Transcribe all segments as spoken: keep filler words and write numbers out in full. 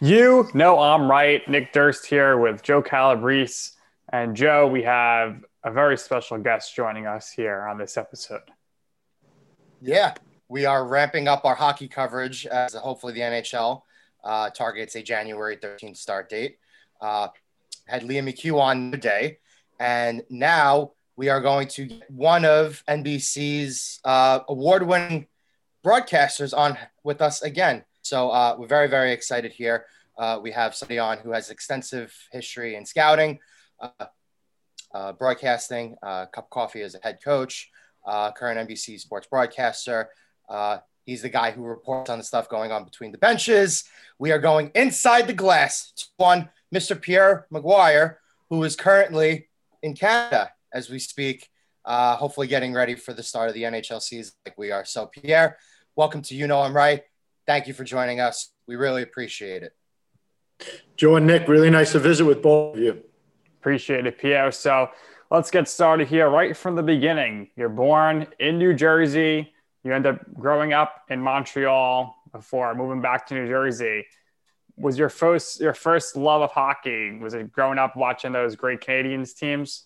You know I'm right. Nick Durst here with Joe Calabrese. And Joe, we have a very special guest joining us here on this episode. Yeah, we are ramping up our hockey coverage as hopefully the N H L uh, targets a January thirteenth start date. Uh, had Liam McHugh on today, and now we are going to get one of N B C's uh, award-winning broadcasters on with us again. So uh, we're very, very excited here. Uh, we have somebody on who has extensive history in scouting, uh, uh, broadcasting, uh, cup of coffee as a head coach, uh, current N B C sports broadcaster. Uh, he's the guy who reports on the stuff going on between the benches. We are going inside the glass on Mister Pierre McGuire, who is currently in Canada as we speak, uh, hopefully getting ready for the start of the N H L season like we are. So Pierre, welcome to You Know I'm Right. Thank you for joining us. We really appreciate it. Joe and Nick, really nice to visit with both of you. Appreciate it, Pierre. So let's get started here right from the beginning. You're born in New Jersey. You end up growing up in Montreal before moving back to New Jersey. Was your first your first love of hockey, was it growing up watching those great Canadiens teams?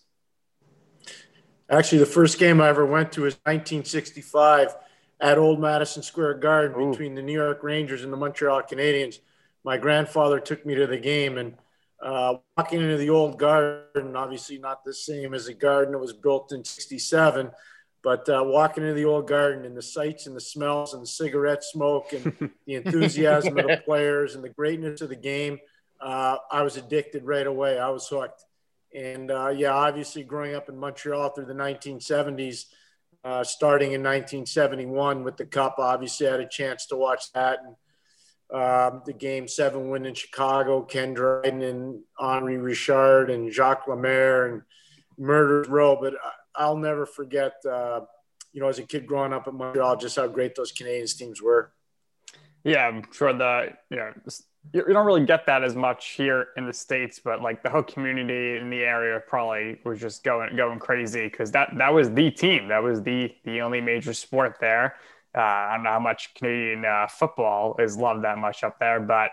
Actually, the first game I ever went to was nineteen sixty-five. At Old Madison Square Garden. Ooh. Between the New York Rangers and the Montreal Canadiens. My grandfather took me to the game, and uh, walking into the old Garden, obviously not the same as the Garden that was built in sixty-seven, but uh, walking into the old Garden and the sights and the smells and the cigarette smoke and the enthusiasm yeah. of the players and the greatness of the game, uh, I was addicted right away. I was hooked. And, uh, yeah, obviously growing up in Montreal through the nineteen seventies, Uh, starting in nineteen seventy-one with the Cup, obviously I had a chance to watch that. And uh, the Game seven win in Chicago, Ken Dryden and Henri Richard and Jacques Lemaire and Murderers Row. But I'll never forget, uh, you know, as a kid growing up in Montreal, just how great those Canadiens teams were. Yeah, I'm sure the, you know, you don't really get that as much here in the States, but like the whole community in the area probably was just going going crazy because that, that was the team. That was the the only major sport there. Uh, I don't know how much Canadian uh, football is loved that much up there, but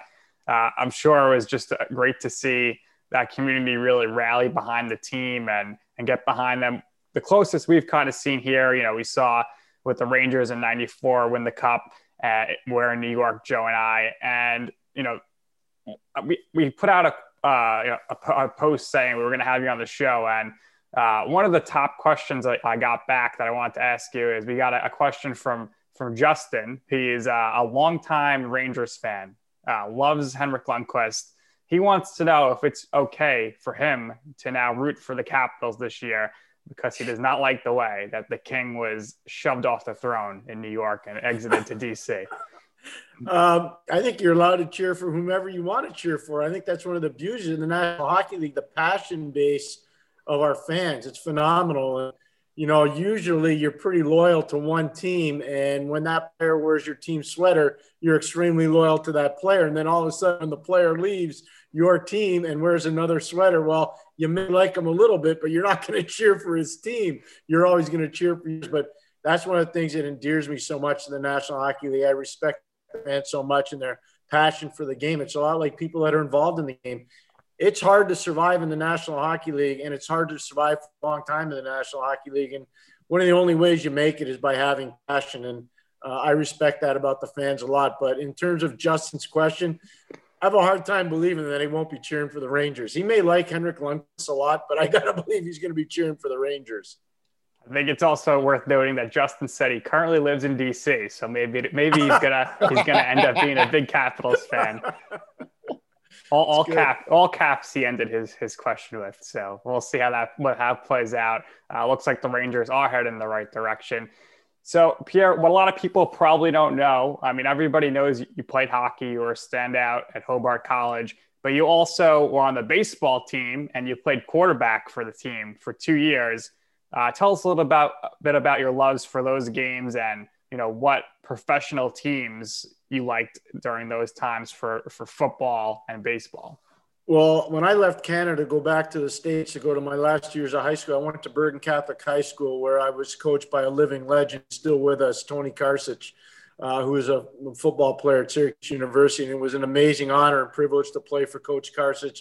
uh, I'm sure it was just great to see that community really rally behind the team and, and get behind them. The closest we've kind of seen here, you know, we saw with the Rangers in ninety-four win the Cup. Uh, we're in New York, Joe and I, and you know, we we put out a uh, a, a post saying we were going to have you on the show, and uh, one of the top questions I, I got back that I wanted to ask you is we got a, a question from from Justin. He is a, a longtime Rangers fan, uh, loves Henrik Lundqvist. He wants to know if it's okay for him to now root for the Capitals this year, because he does not like the way that the king was shoved off the throne in New York and exited to D C. Um, I think you're allowed to cheer for whomever you want to cheer for. I think that's one of the beauties in the National Hockey League, the passion base of our fans. It's phenomenal. And, you know, usually you're pretty loyal to one team. And when that player wears your team sweater, you're extremely loyal to that player. And then all of a sudden the player leaves your team and wears another sweater. Well, you may like him a little bit, but you're not going to cheer for his team. You're always going to cheer for yours. But that's one of the things that endears me so much to the National Hockey League. I respect the fans so much and their passion for the game. It's a lot like people that are involved in the game. It's hard to survive in the National Hockey League, and it's hard to survive for a long time in the National Hockey League. And one of the only ways you make it is by having passion. And uh, I respect that about the fans a lot. But in terms of Justin's question, I have a hard time believing that he won't be cheering for the Rangers. He may like Henrik Lundqvist a lot, but I got to believe he's going to be cheering for the Rangers. I think it's also worth noting that Justin said he currently lives in D C, so maybe maybe he's going to he's gonna end up being a big Capitals fan. All, all cap, all caps. He ended his his question with. So we'll see how that what how plays out. Uh, looks like the Rangers are headed in the right direction. So Pierre, what a lot of people probably don't know. I mean, everybody knows you played hockey. You were a standout at Hobart College, but you also were on the baseball team and you played quarterback for the team for two years. Uh, tell us a little about a bit about your loves for those games and you know what professional teams you liked during those times for, for football and baseball. Well, when I left Canada to go back to the States to go to my last years of high school, I went to Bergen Catholic High School where I was coached by a living legend still with us, Tony Karcich, uh, who is a football player at Syracuse University. And it was an amazing honor and privilege to play for Coach Karcich,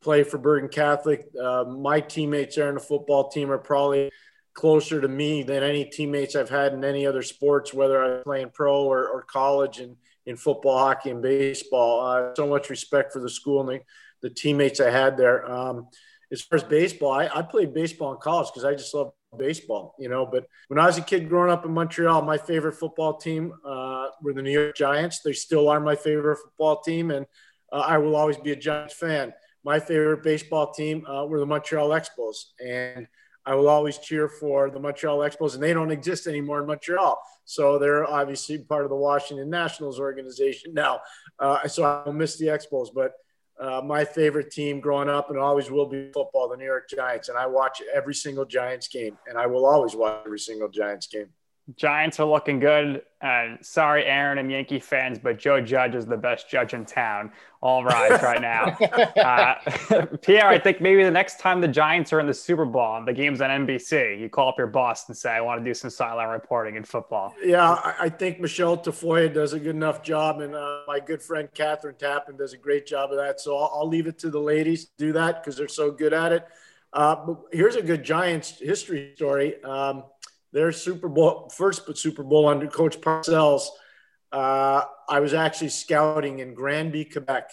play for Bergen Catholic. Uh, my teammates there on the football team are probably closer to me than any teammates I've had in any other sports, whether I was playing pro or, or college and in football, hockey, and baseball. Uh, so much respect for the school and the, the teammates I had there. Um, as far as baseball, I, I played baseball in college because I just love baseball, you know. But when I was a kid growing up in Montreal, my favorite football team uh, were the New York Giants. They still are my favorite football team, and uh, I will always be a Giants fan. My favorite baseball team uh, were the Montreal Expos, and I will always cheer for the Montreal Expos, and they don't exist anymore in Montreal. So they're obviously part of the Washington Nationals organization now. Uh, so I'll miss the Expos, but uh, my favorite team growing up and always will be football, the New York Giants. And I watch every single Giants game, and I will always watch every single Giants game. Giants are looking good. And uh, sorry, Aaron and Yankee fans, but Joe Judge is the best judge in town. All rise right now. Uh, Pierre, I think maybe the next time the Giants are in the Super Bowl and the game's on N B C, you call up your boss and say, I want to do some sideline reporting in football. Yeah, I think Michelle Tafoya does a good enough job, and uh, my good friend Catherine Tappan does a great job of that. So I'll, I'll leave it to the ladies to do that because they're so good at it. Uh, but here's a good Giants history story. Um, Their Super Bowl, first but Super Bowl under Coach Parcells, uh, I was actually scouting in Granby, Quebec.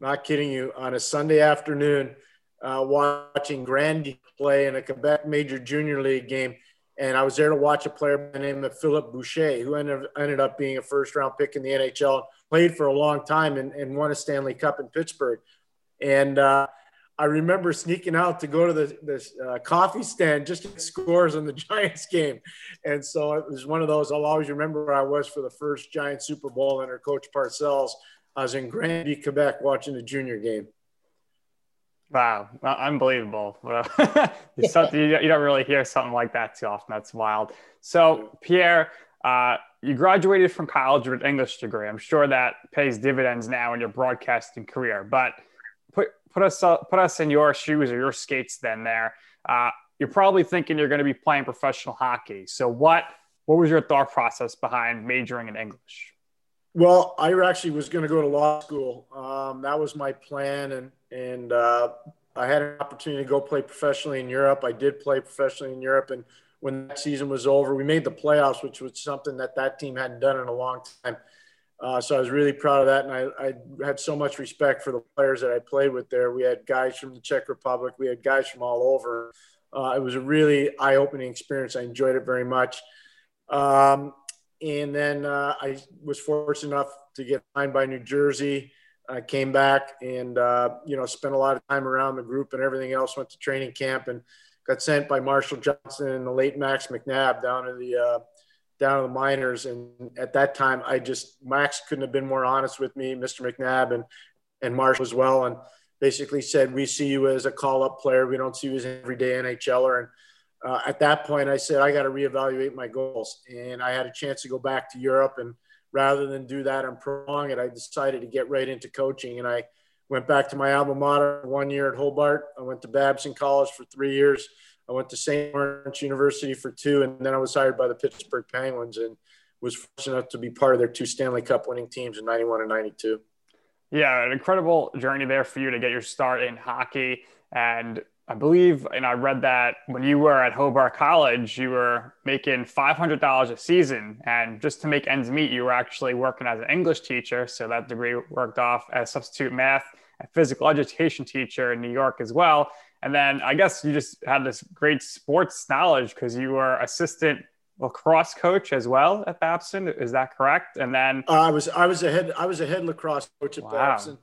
Not kidding you, on a Sunday afternoon, uh, watching Granby play in a Quebec Major Junior League game. And I was there to watch a player by the name of Philippe Boucher, who ended, ended up being a first-round pick in the N H L, played for a long time and, and won a Stanley Cup in Pittsburgh. And uh, I remember sneaking out to go to the this, uh, coffee stand just to get scores on the Giants game. And so it was one of those, I'll always remember where I was for the first Giants Super Bowl under Coach Parcells. I was in Granby, Quebec, watching the junior game. Wow. Unbelievable. you don't really hear something like that too often. That's wild. So Pierre, uh, you graduated from college with an English degree. I'm sure that pays dividends now in your broadcasting career, but put, Put us put us in your shoes or your skates then there. Uh, you're probably thinking you're going to be playing professional hockey. So what what was your thought process behind majoring in English? Well, I actually was going to go to law school. Um, that was my plan. And, and uh, I had an opportunity to go play professionally in Europe. I did play professionally in Europe. And when that season was over, we made the playoffs, which was something that that team hadn't done in a long time. Uh, so I was really proud of that, and I, I had so much respect for the players that I played with there. We had guys from the Czech Republic. We had guys from all over. Uh, it was a really eye-opening experience. I enjoyed it very much. Um, and then uh, I was fortunate enough to get signed by New Jersey. I came back and, uh, you know, spent a lot of time around the group and everything else, went to training camp and got sent by Marshall Johnson and the late Max McNabb down to the uh, – down to the minors. And at that time, I just, Max couldn't have been more honest with me, Mister McNabb and, and Marshall as well. And basically said, we see you as a call-up player. We don't see you as an everyday N H L er. And uh, at that point I said, I got to reevaluate my goals. And I had a chance to go back to Europe. And rather than do that and prolong it, I decided to get right into coaching. And I went back to my alma mater one year at Hobart. I went to Babson College for three years. I went to Saint Lawrence University for two, and then I was hired by the Pittsburgh Penguins and was fortunate enough to be part of their two Stanley Cup winning teams in ninety-one and ninety-two. Yeah, an incredible journey there for you to get your start in hockey. And I believe, and I read that when you were at Hobart College, you were making five hundred dollars a season. And just to make ends meet, you were actually working as an English teacher. So that degree worked off as substitute math and physical education teacher in New York as well. And then I guess you just had this great sports knowledge because you were assistant lacrosse coach as well at Babson. Is that correct? And then uh, I was I was a head I was a head lacrosse coach at wow. Babson.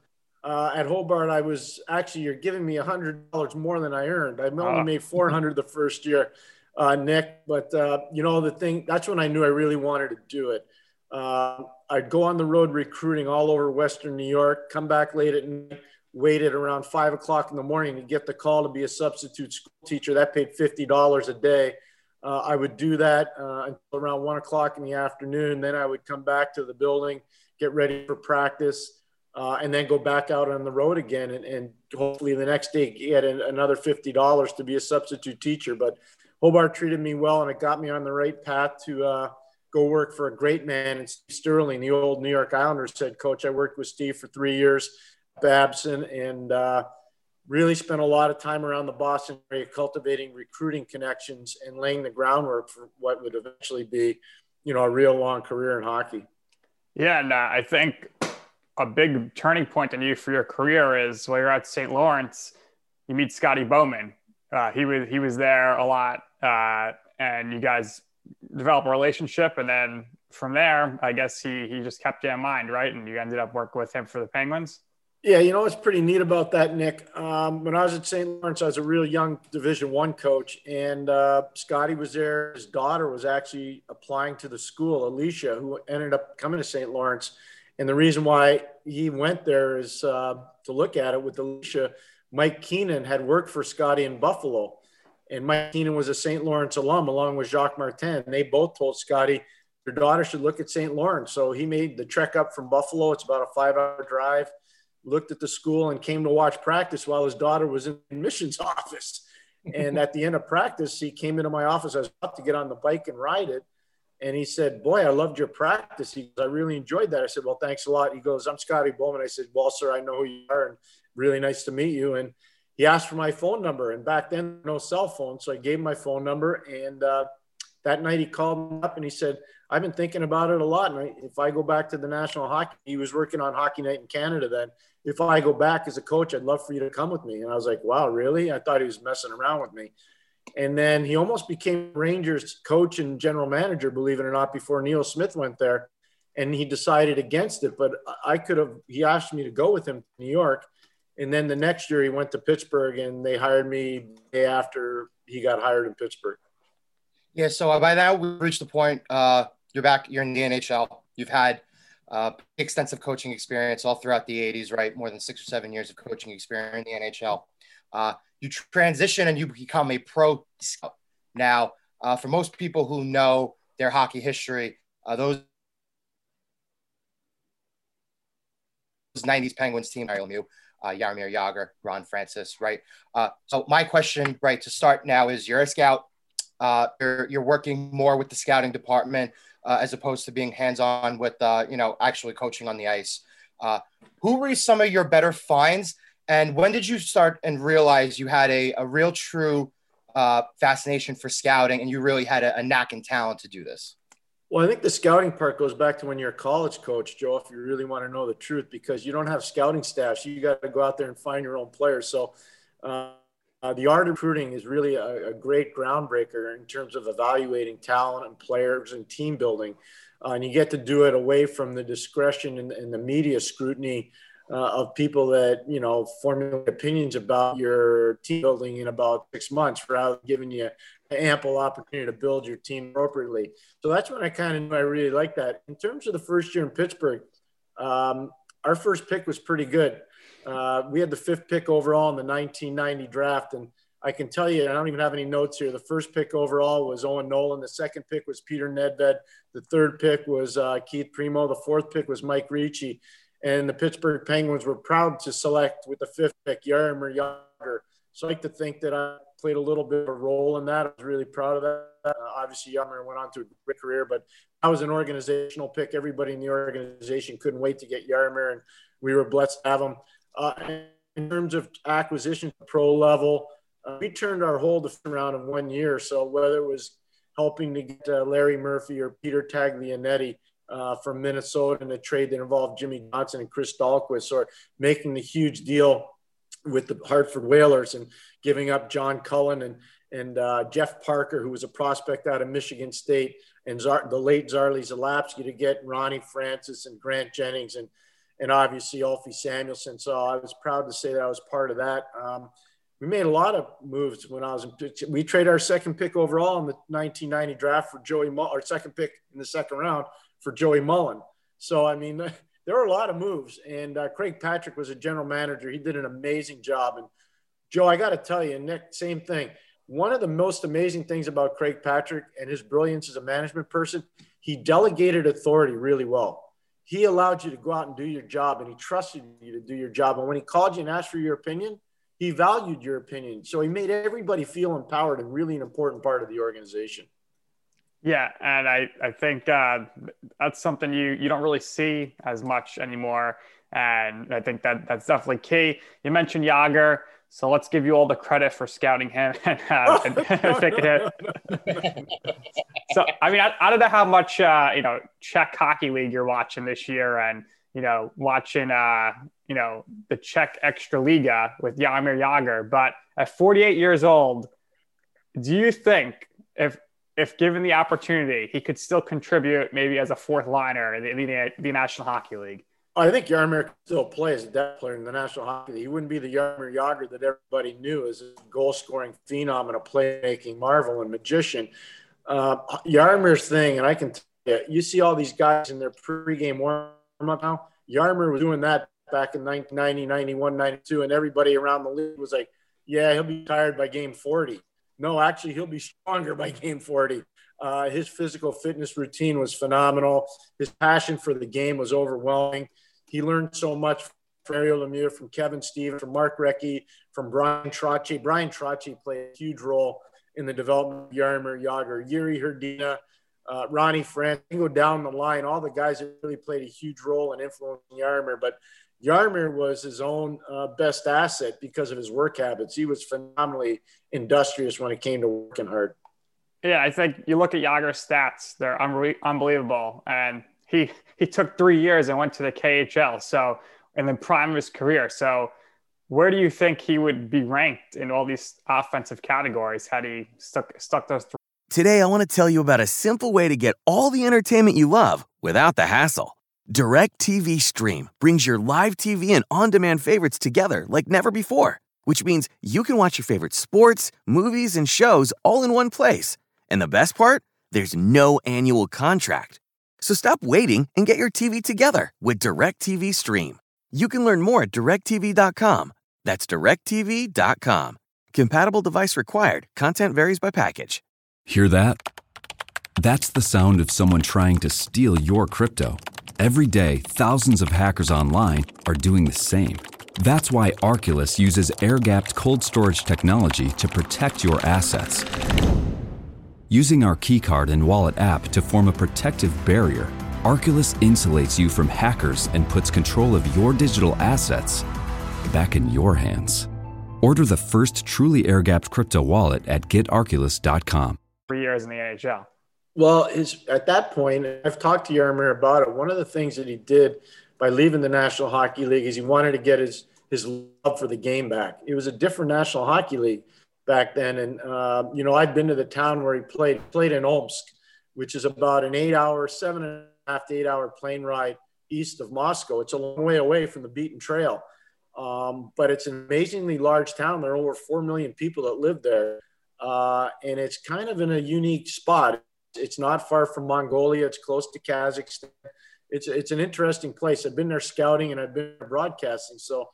uh, at Hobart, I was actually, you're giving me one hundred dollars more than I earned. I only uh. made four hundred dollars the first year, uh, Nick. But, uh, you know, the thing, that's when I knew I really wanted to do it. Uh, I'd go on the road recruiting all over Western New York, come back late at night, waited around five o'clock in the morning to get the call to be a substitute school teacher. That paid fifty dollars a day. Uh, I would do that uh, until around one o'clock in the afternoon. Then I would come back to the building, get ready for practice, uh, and then go back out on the road again. And, and hopefully the next day get another fifty dollars to be a substitute teacher. But Hobart treated me well, and it got me on the right path to uh, go work for a great man. And Steve Sterling, the old New York Islanders head coach. I worked with Steve for three years, Babson, and uh, really spent a lot of time around the Boston area cultivating recruiting connections and laying the groundwork for what would eventually be, you know, a real long career in hockey. Yeah, and uh, I think a big turning point in you for your career is while you're at Saint Lawrence, you meet Scotty Bowman. Uh, he was he was there a lot, uh, and you guys develop a relationship, and then from there, I guess he he just kept you in mind, right? And you ended up working with him for the Penguins. Yeah, you know, what's pretty neat about that, Nick. Um, when I was at Saint Lawrence, I was a real young Division One coach, and uh, Scotty was there. His daughter was actually applying to the school, Alicia, who ended up coming to Saint Lawrence. And the reason why he went there is uh, to look at it with Alicia. Mike Keenan had worked for Scotty in Buffalo, and Mike Keenan was a Saint Lawrence alum along with Jacques Martin. They both told Scotty their daughter should look at Saint Lawrence. So he made the trek up from Buffalo. It's about a five-hour drive. Looked at the school and came to watch practice while his daughter was in admissions office. And at the end of practice, he came into my office. I was about to get on the bike and ride it. And he said, boy, I loved your practice. He goes, I really enjoyed that. I said, well, thanks a lot. He goes, I'm Scotty Bowman. I said, well, sir, I know who you are and really nice to meet you. And he asked for my phone number. And back then, no cell phone. So I gave him my phone number. And uh, that night he called me up and he said, I've been thinking about it a lot. And if I go back to the National Hockey, he was working on Hockey Night in Canada then. If I go back as a coach, I'd love for you to come with me. And I was like, wow, really? I thought he was messing around with me. And then he almost became Rangers coach and general manager, believe it or not, before Neil Smith went there. And he decided against it. But I could have – he asked me to go with him to New York. And then the next year he went to Pittsburgh, and they hired me the day after he got hired in Pittsburgh. Yeah, so by that we reached the point uh, you're back, you're in the N H L. You've had – Uh, extensive coaching experience all throughout the eighties, right? More than six or seven years of coaching experience in the N H L. Uh, you transition and you become a pro scout. Now, uh, for most people who know their hockey history, uh, those nineties Penguins team, I knew, uh, Jaromír Jágr, Ron Francis, right? Uh, so my question, right, to start now is you're a scout. Uh, you're, you're working more with the scouting department uh, as opposed to being hands-on with, uh, you know, actually coaching on the ice. Uh, who were some of your better finds, and when did you start and realize you had a, a real true uh, fascination for scouting and you really had a, a knack and talent to do this? Well, I think the scouting part goes back to when you're a college coach, Joe, if you really want to know the truth, because you don't have scouting staff. So you got to go out there and find your own players. So, uh, Uh, the art of recruiting is really a, a great groundbreaker in terms of evaluating talent and players and team building. Uh, and you get to do it away from the discretion and, and the media scrutiny uh, of people that, you know, formulate opinions about your team building in about six months rather than giving you an ample opportunity to build your team appropriately. So that's when I kind of knew I really liked that. In terms of the first year in Pittsburgh, um, our first pick was pretty good. Uh, we had the fifth pick overall in the nineteen ninety draft. And I can tell you, I don't even have any notes here. The first pick overall was Owen Nolan. The second pick was Peter Nedved. The third pick was uh, Keith Primo. The fourth pick was Mike Ricci. And the Pittsburgh Penguins were proud to select with the fifth pick, Jaromír Jágr. So I like to think that I played a little bit of a role in that. I was really proud of that. Uh, obviously, Jaromír went on to a great career, but I was an organizational pick. Everybody in the organization couldn't wait to get Jaromír, and we were blessed to have him. Uh, in terms of acquisition at pro level, uh, we turned our whole defense around in one year. So whether it was helping to get uh, Larry Murphy or Peter Taglianetti uh, from Minnesota in a trade that involved Jimmy Johnson and Chris Dahlquist, or making the huge deal with the Hartford Whalers and giving up John Cullen and and uh, Jeff Parker, who was a prospect out of Michigan State, and Zar- the late Zarley Zalapsky to get Ronnie Francis and Grant Jennings and and obviously Alfie Samuelson. So I was proud to say that I was part of that. Um, we made a lot of moves when I was in pitch. We traded our second pick overall in the nineteen ninety draft for Joey Mullen, our second pick in the second round for Joey Mullen. So, I mean, there were a lot of moves, and uh, Craig Patrick was a general manager. He did an amazing job. And Joe, I got to tell you, Nick, same thing. One of the most amazing things about Craig Patrick and his brilliance as a management person, he delegated authority really well. He allowed you to go out and do your job, and he trusted you to do your job. And when he called you and asked for your opinion, he valued your opinion. So he made everybody feel empowered and really an important part of the organization. Yeah, and I, I think uh, that's something you, you don't really see as much anymore. And I think that that's definitely key. You mentioned Jágr. So let's give you all the credit for scouting him and, uh, and picking him. So, I mean, I, I don't know how much, uh, you know, Czech Hockey League you're watching this year and, you know, watching, uh, you know, the Czech Extraliga with Jaromír Jágr. But at forty-eight years old, do you think if if given the opportunity, he could still contribute maybe as a fourth liner in the, in the, the National Hockey League? I think Jaromír still plays as a depth player in the National Hockey League. He wouldn't be the Jaromír Jágr that everybody knew as a goal-scoring phenom and a playmaking marvel and magician. Uh, Yarmer's thing, and I can tell you, you see all these guys in their pregame warm-up now. Jaromír was doing that back in nineteen ninety, ninety-one, ninety-two, and everybody around the league was like, yeah, he'll be tired by game forty. No, actually, he'll be stronger by game forty. Uh, his physical fitness routine was phenomenal. His passion for the game was overwhelming. He learned so much from Mario Lemieux, from Kevin Stevens, from Mark Recchi, from Brian Trottier. Brian Trottier played a huge role in the development of Jaromír Jágr. Jiří Hrdina, uh, Ronnie Francis, you can go down the line, all the guys that really played a huge role in influencing Jaromír. But Jaromír was his own uh, best asset because of his work habits. He was phenomenally industrious when it came to working hard. Yeah, I think you look at Jágr's stats, they're unre- unbelievable. And he he took three years and went to the K H L, so in the prime of his career. So where do you think he would be ranked in all these offensive categories had he stuck, stuck those three? Today, I want to tell you about a simple way to get all the entertainment you love without the hassle. DirecTV Stream brings your live T V and on-demand favorites together like never before, which means you can watch your favorite sports, movies, and shows all in one place. And the best part? There's no annual contract. So stop waiting and get your T V together with DirecTV Stream. You can learn more at direct t v dot com. That's direct t v dot com. Compatible device required. Content varies by package. Hear that? That's the sound of someone trying to steal your crypto. Every day, thousands of hackers online are doing the same. That's why Arculus uses air-gapped cold storage technology to protect your assets. Using our keycard and wallet app to form a protective barrier, Arculus insulates you from hackers and puts control of your digital assets back in your hands. Order the first truly air-gapped crypto wallet at get arculus dot com. Three years in the N H L. Well, his, at that point, I've talked to Jaromír about it. One of the things that he did by leaving the National Hockey League is he wanted to get his, his love for the game back. It was a different National Hockey League back then. And, uh, you know, I'd been to the town where he played, played in Omsk, which is about an eight hour, seven and a half to eight hour plane ride east of Moscow. It's a long way away from the beaten trail. Um, but it's an amazingly large town. There are over four million people that live there. Uh, and it's kind of in a unique spot. It's not far from Mongolia. It's close to Kazakhstan. It's, it's an interesting place. I've been there scouting and I've been there broadcasting. So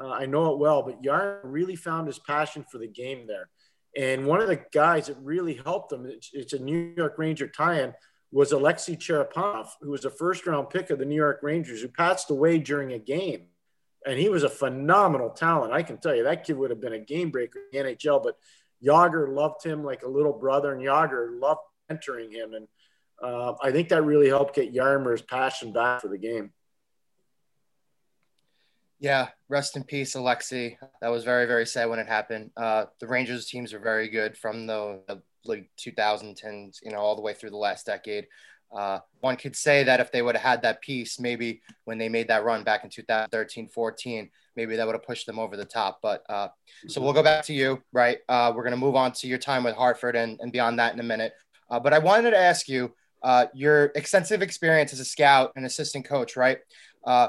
Uh, I know it well, but Jaromír really found his passion for the game there. And one of the guys that really helped him, it's, it's a New York Ranger tie-in, was Alexei Cherepanov, who was a first-round pick of the New York Rangers, who passed away during a game. And he was a phenomenal talent. I can tell you, that kid would have been a game-breaker in the N H L, but Jágr loved him like a little brother, and Jágr loved mentoring him. And uh, I think that really helped get Yarmer's passion back for the game. Yeah, rest in peace, Alexei. That was very, very sad when it happened. Uh, the Rangers teams were very good from the, the like two thousands, you know, all the way through the last decade. Uh, one could say that if they would have had that piece, maybe when they made that run back in two thousand thirteen, fourteen, maybe that would have pushed them over the top. But uh, so we'll go back to you, right? Uh, we're going to move on to your time with Hartford and, and beyond that in a minute. Uh, but I wanted to ask you, uh, your extensive experience as a scout and assistant coach, right? Uh,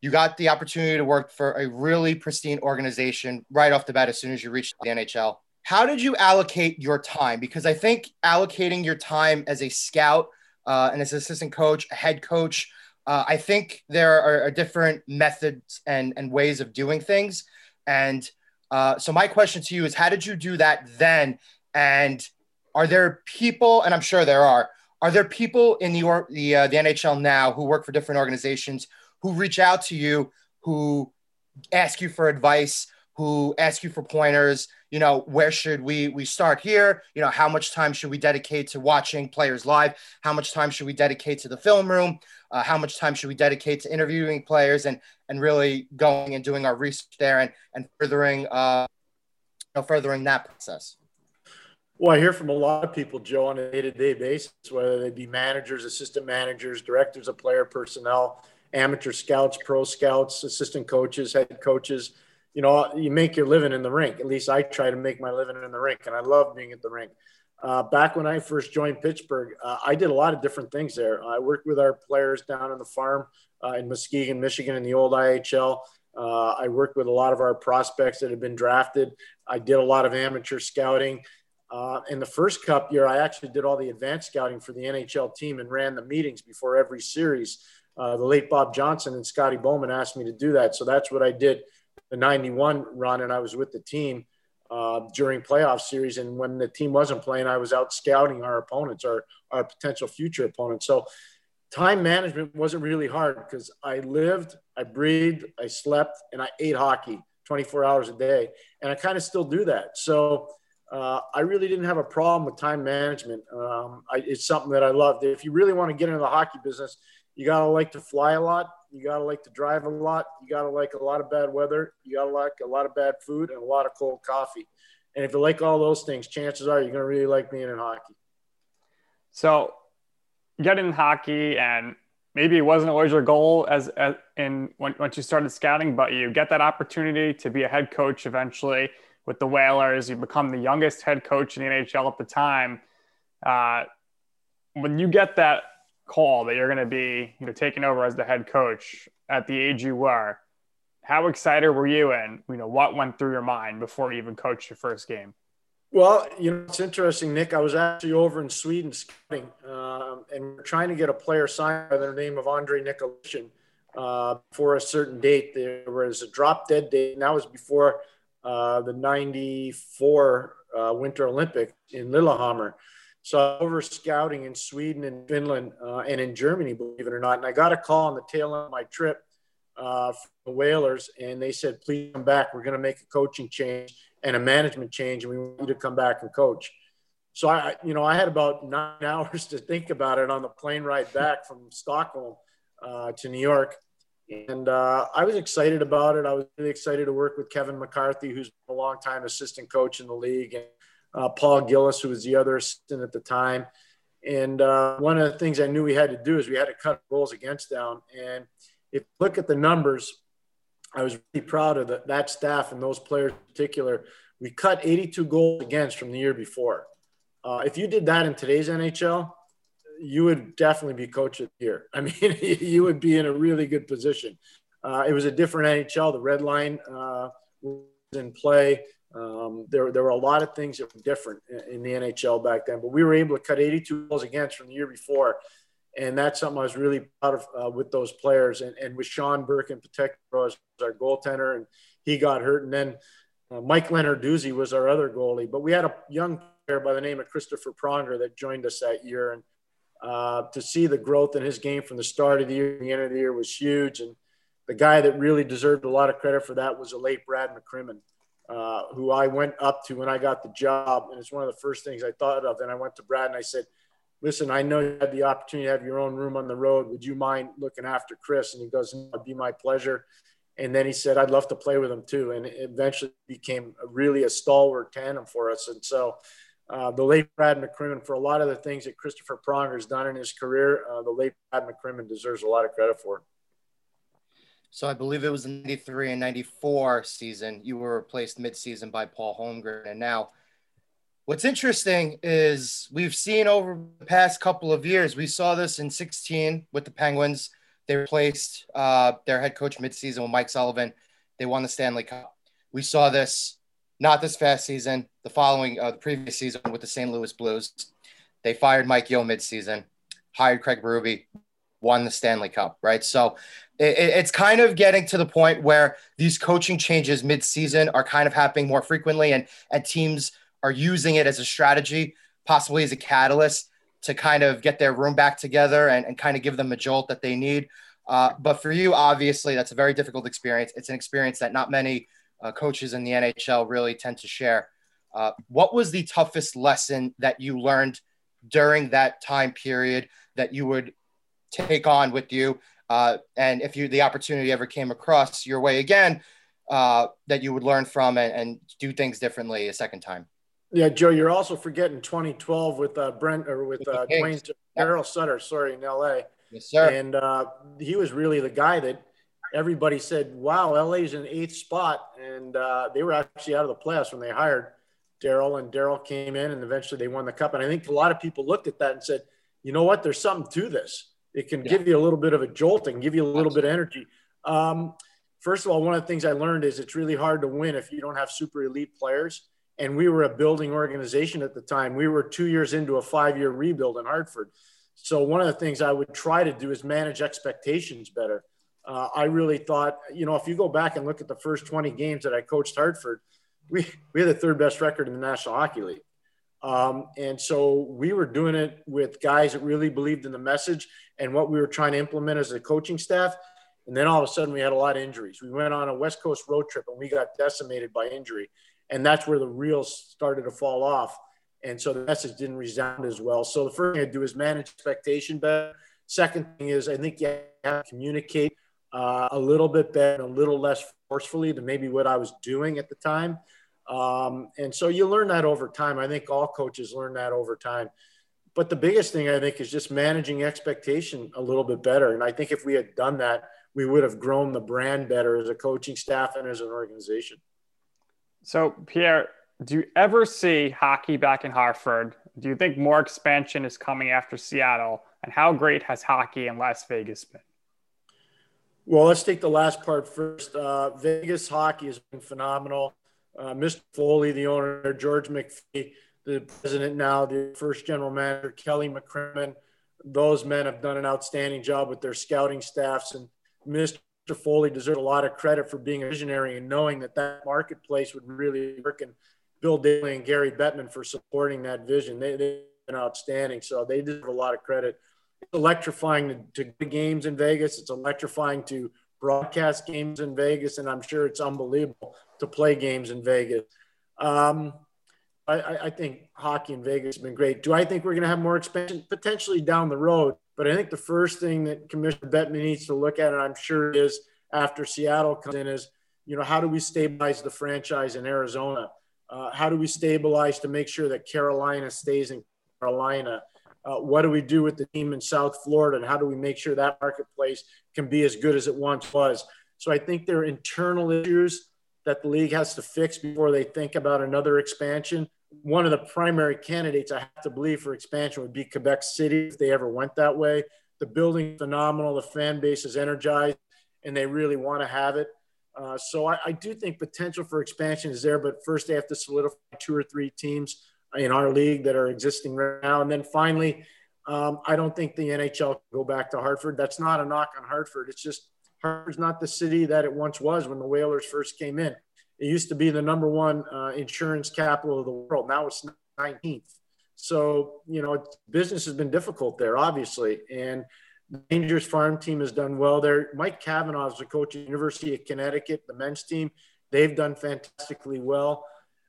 You got the opportunity to work for a really pristine organization right off the bat as soon as you reached the N H L. How did you allocate your time? Because I think allocating your time as a scout uh, and as an assistant coach, a head coach, uh, I think there are, are different methods and, and ways of doing things. And uh, so my question to you is, how did you do that then? And are there people, and I'm sure there are, are there people in the, or, the, uh, the N H L now who work for different organizations who reach out to you, who ask you for advice, who ask you for pointers, you know, where should we, we start here? You know, how much time should we dedicate to watching players live? How much time should we dedicate to the film room? Uh, how much time should we dedicate to interviewing players and, and really going and doing our research there and, and furthering, uh, you know, furthering that process? Well, I hear from a lot of people, Joe, on a day-to-day basis, whether they be managers, assistant managers, directors of player personnel, amateur scouts, pro scouts, assistant coaches, head coaches. You know, you make your living in the rink. At least I try to make my living in the rink, and I love being at the rink. Uh, back when I first joined Pittsburgh, uh, I did a lot of different things there. I worked with our players down on the farm uh, in Muskegon, Michigan, in the old I H L. Uh, I worked with a lot of our prospects that had been drafted. I did a lot of amateur scouting. Uh, in the first Cup year, I actually did all the advanced scouting for the N H L team and ran the meetings before every series. Uh, the late Bob Johnson and Scotty Bowman asked me to do that. So that's what I did the ninety-one run, and I was with the team uh, during playoff series. And when the team wasn't playing, I was out scouting our opponents, our, our potential future opponents. So time management wasn't really hard because I lived, I breathed, I slept, and I ate hockey twenty-four hours a day. And I kind of still do that. So uh, I really didn't have a problem with time management. Um, I, it's something that I loved. If you really want to get into the hockey business, you got to like to fly a lot. You got to like to drive a lot. You got to like a lot of bad weather. You got to like a lot of bad food and a lot of cold coffee. And if you like all those things, chances are you're going to really like being in hockey. So get in hockey, and maybe it wasn't always your goal as, as in when, once you started scouting, but you get that opportunity to be a head coach eventually with the Whalers. You become the youngest head coach in the N H L at the time. Uh, when you get that call that you're going to be, you know, taking over as the head coach at the age you were, how excited were you, and, you know, what went through your mind before you even coached your first game? Well, you know, it's interesting, Nick. I was actually over in Sweden scouting, um, and we're trying to get a player signed by the name of Andre Nicolishin uh, for a certain date. There was a drop dead date, and that was before uh, the ninety-four uh, Winter Olympic in Lillehammer. So I was over scouting in Sweden and Finland uh, and in Germany, believe it or not. And I got a call on the tail end of my trip uh, from the Whalers, and they said, please come back. We're going to make a coaching change and a management change, and we want you to come back and coach. So, I, you know, I had about nine hours to think about it on the plane ride back from Stockholm uh, to New York. And uh, I was excited about it. I was really excited to work with Kevin McCarthy, who's a longtime assistant coach in the league, and Uh, Paul Gillis, who was the other assistant at the time. And uh, one of the things I knew we had to do is we had to cut goals against down. And if you look at the numbers, I was really proud of the, that staff and those players in particular. We cut eighty-two goals against from the year before. Uh, if you did that in today's N H L, you would definitely be coach of the year. I mean, you would be in a really good position. Uh, it was a different N H L. The red line uh, was in play. Um, there, there were a lot of things that were different in, in the N H L back then, but we were able to cut eighty-two goals against from the year before. And that's something I was really proud of uh, with those players. And, and with Sean Burke in particular as our goaltender, and he got hurt. And then uh, Mike Leonarduzzi was our other goalie, but we had a young player by the name of Christopher Pronger that joined us that year. And uh, to see the growth in his game from the start of the year to the end of the year was huge. And the guy that really deserved a lot of credit for that was the late Brad McCrimmon. Uh, who I went up to when I got the job. And it's one of the first things I thought of. And I went to Brad and I said, listen, I know you had the opportunity to have your own room on the road. Would you mind looking after Chris? And he goes, no, it'd be my pleasure. And then he said, I'd love to play with him too. And it eventually became a, really a stalwart tandem for us. And so uh, the late Brad McCrimmon, for a lot of the things that Christopher Pronger has done in his career, uh, the late Brad McCrimmon deserves a lot of credit for it. So I believe it was the ninety-three and ninety-four season. You were replaced mid-season by Paul Holmgren. And now what's interesting is we've seen over the past couple of years, we saw this in sixteen with the Penguins, They replaced uh, their head coach midseason with Mike Sullivan. They won the Stanley Cup. We saw this, not this past season, the following, uh, the previous season with the Saint Louis Blues. They fired Mike Yeo midseason, hired Craig Berube, won the Stanley Cup, right? So it, it's kind of getting to the point where these coaching changes midseason are kind of happening more frequently, and, and teams are using it as a strategy, possibly as a catalyst to kind of get their room back together and, and kind of give them a jolt that they need. Uh, but for you, obviously, that's a very difficult experience. It's an experience that not many uh, coaches in the N H L really tend to share. Uh, what was the toughest lesson that you learned during that time period that you would take on with you? Uh, and if you, the opportunity ever came across your way again, uh, that you would learn from and, and do things differently a second time. Yeah, Joe, you're also forgetting twenty twelve with uh, Brent or with uh, Dwayne Darryl Sutter, sorry, in L A. Yes, sir. And uh, he was really the guy that everybody said, wow, L A's in eighth spot. And uh, they were actually out of the playoffs when they hired Darryl, and Darryl came in and eventually they won the cup. And I think a lot of people looked at that and said, you know what, there's something to this. It can yeah. give you a little bit of a jolt and give you a little Absolutely. bit of energy. Um, first of all, one of the things I learned is it's really hard to win if you don't have super elite players. And we were a building organization at the time. We were two years into a five-year rebuild in Hartford. So one of the things I would try to do is manage expectations better. Uh, I really thought, you know, if you go back and look at the first twenty games that I coached Hartford, we, we had the third best record in the National Hockey League. Um, and so we were doing it with guys that really believed in the message and what we were trying to implement as a coaching staff. And then all of a sudden we had a lot of injuries. We went on a West Coast road trip and we got decimated by injury. And that's where the reels started to fall off. And so the message didn't resound as well. So the first thing I do is manage expectation better. Second thing is I think you have to communicate uh, a little bit better, a little less forcefully than maybe what I was doing at the time. Um, and so you learn that over time. I think all coaches learn that over time. But the biggest thing I think is just managing expectation a little bit better. And I think if we had done that, we would have grown the brand better as a coaching staff and as an organization. So, Pierre, do you ever see hockey back in Hartford? Do you think more expansion is coming after Seattle? And how great has hockey in Las Vegas been? Well, let's take the last part first. Uh, Vegas hockey has been phenomenal. Uh, Mister Foley, the owner, George McPhee, the president now, the first general manager, Kelly McCrimmon, those men have done an outstanding job with their scouting staffs. And Mister Foley deserves a lot of credit for being a visionary and knowing that that marketplace would really work. And Bill Daly and Gary Bettman for supporting that vision. They, they've been outstanding. So they deserve a lot of credit. It's electrifying to, to go to games in Vegas. It's electrifying to broadcast games in Vegas. And I'm sure it's unbelievable to play games in Vegas. Um, I, I think hockey in Vegas has been great. Do I think we're going to have more expansion? Potentially down the road. But I think the first thing that Commissioner Bettman needs to look at, and I'm sure is after Seattle comes in, is, you know, how do we stabilize the franchise in Arizona? Uh, how do we stabilize to make sure that Carolina stays in Carolina? Uh, what do we do with the team in South Florida? And how do we make sure that marketplace can be as good as it once was? So I think there are internal issues that the league has to fix before they think about another expansion. One of the primary candidates I have to believe for expansion would be Quebec City if they ever went that way. The building is phenomenal. The fan base is energized and they really want to have it. Uh, so I, I do think potential for expansion is there, but first they have to solidify two or three teams in our league that are existing right now. And then finally, um, I don't think the N H L can go back to Hartford. That's not a knock on Hartford. It's just Hartford's not the city that it once was when the Whalers first came in. It used to be the number one uh, insurance capital of the world. Now it's nineteenth. So, you know, business has been difficult there, obviously. And the Rangers farm team has done well there. Mike Cavanaugh is the coach at the University of Connecticut, the men's team. They've done fantastically well.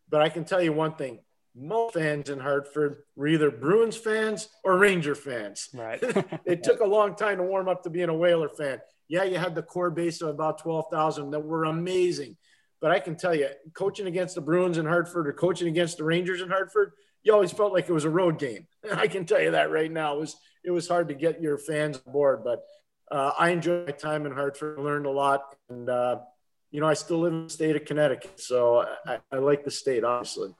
But I can tell you one thing. Most fans in Hartford were either Bruins fans or Ranger fans. Right. It took a long time to warm up to being a Whaler fan. Yeah, you had the core base of about twelve thousand that were amazing. But I can tell you, coaching against the Bruins in Hartford or coaching against the Rangers in Hartford, you always felt like it was a road game. I can tell you that right now. It was it was hard to get your fans on board. But uh, I enjoyed my time in Hartford, learned a lot. And, uh, you know, I still live in the state of Connecticut. So I, I like the state, obviously.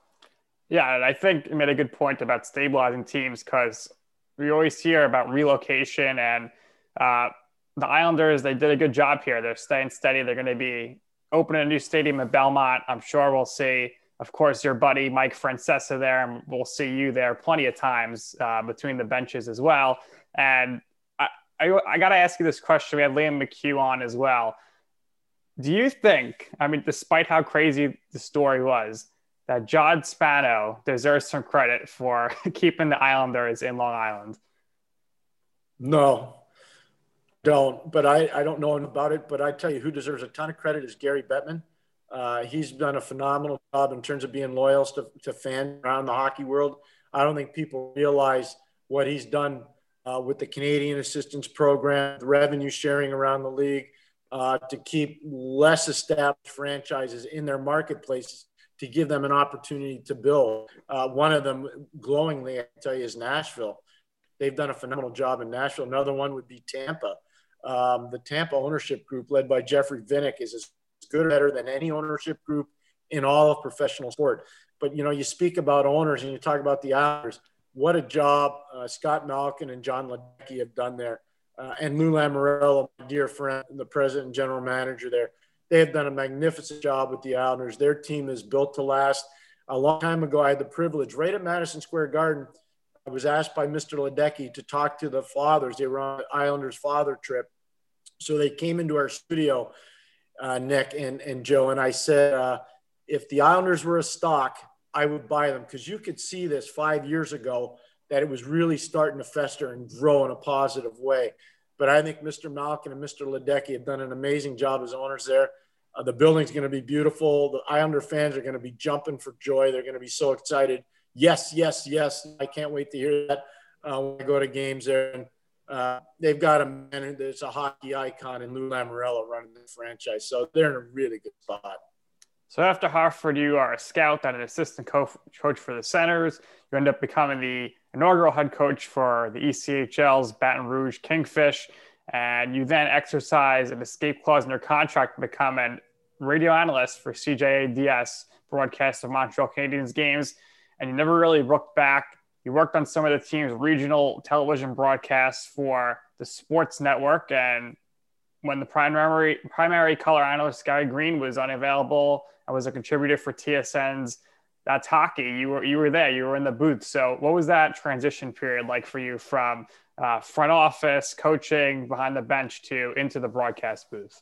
Yeah, and I think you made a good point about stabilizing teams because we always hear about relocation and uh, the Islanders, they did a good job here. They're staying steady. They're going to be opening a new stadium at Belmont. I'm sure we'll see, of course, your buddy Mike Francesa there, and we'll see you there plenty of times uh, between the benches as well. And I, I, I got to ask you this question. We had Liam McHugh on as well. Do you think, I mean, despite how crazy the story was, that John Spano deserves some credit for keeping the Islanders in Long Island? No, don't. But I, I don't know about it. But I tell you who deserves a ton of credit is Gary Bettman. Uh, he's done a phenomenal job in terms of being loyal to, to fans around the hockey world. I don't think people realize what he's done uh, with the Canadian Assistance Program, the revenue sharing around the league, uh, to keep less established franchises in their marketplaces, to give them an opportunity to build. Uh, one of them glowingly, I tell you, is Nashville. They've done a phenomenal job in Nashville. Another one would be Tampa. Um, the Tampa ownership group led by Jeffrey Vinnick is as good or better than any ownership group in all of professional sport. But, you know, you speak about owners and you talk about the Islanders. What a job uh, Scott Malkin and John Ledecky have done there. Uh, and Lou Lamoriello, my dear friend, the president and general manager there. They have done a magnificent job with the Islanders. Their team is built to last. A long time ago, I had the privilege, right at Madison Square Garden, I was asked by Mister Ledecky to talk to the fathers. They were on the Islanders' father trip. So they came into our studio, uh, Nick and, and Joe, and I said, uh, if the Islanders were a stock, I would buy them, because you could see this five years ago that it was really starting to fester and grow in a positive way. But I think Mister Malkin and Mister Ledecky have done an amazing job as owners there. Uh, the building's going to be beautiful. The Islander fans are going to be jumping for joy. They're going to be so excited. Yes, yes, yes. I can't wait to hear that uh, when I go to games there. And, uh, they've got a man that's a hockey icon in Lou Lamoriello running the franchise. So they're in a really good spot. So after Hartford, you are a scout and an assistant co- coach for the Senators. You end up becoming the inaugural head coach for the E C H L's Baton Rouge Kingfish. And you then exercise an escape clause in your contract to become a radio analyst for C J A D S, broadcast of Montreal Canadiens games. And you never really looked back. You worked on some of the team's regional television broadcasts for the sports network. And when the primary primary color analyst, Gary Green, was unavailable, I was a contributor for T S N's That's Hockey. You were you were there. You were in the booth. So what was that transition period like for you from uh, front office, coaching, behind the bench to into the broadcast booth?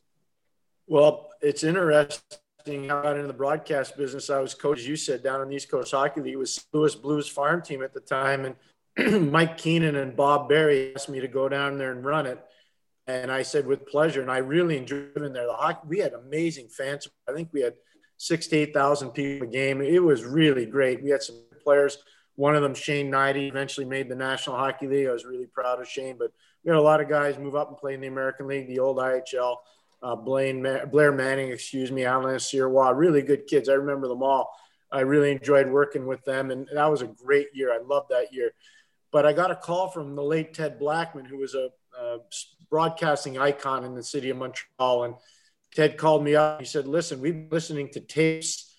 Well, it's interesting. I got into the broadcast business. I was coach, as you said, down in the East Coast Hockey League. It was Saint Louis Blues farm team at the time. And Mike Keenan and Bob Berry asked me to go down there and run it. And I said, with pleasure. And I really enjoyed it in there. The hockey, we had amazing fans. I think we had six to eight thousand people a game. It was really great. We had some players. One of them, Shane Knighty, eventually made the National Hockey League. I was really proud of Shane. But we had a lot of guys move up and play in the American League, the old I H L. Uh, Blaine, Ma- Blair Manning, excuse me, Alan Sierwa, really good kids. I remember them all. I really enjoyed working with them. And that was a great year. I loved that year. But I got a call from the late Ted Blackman, who was a Uh, broadcasting icon in the city of Montreal. And Ted called me up. He said, listen, we've been listening to tapes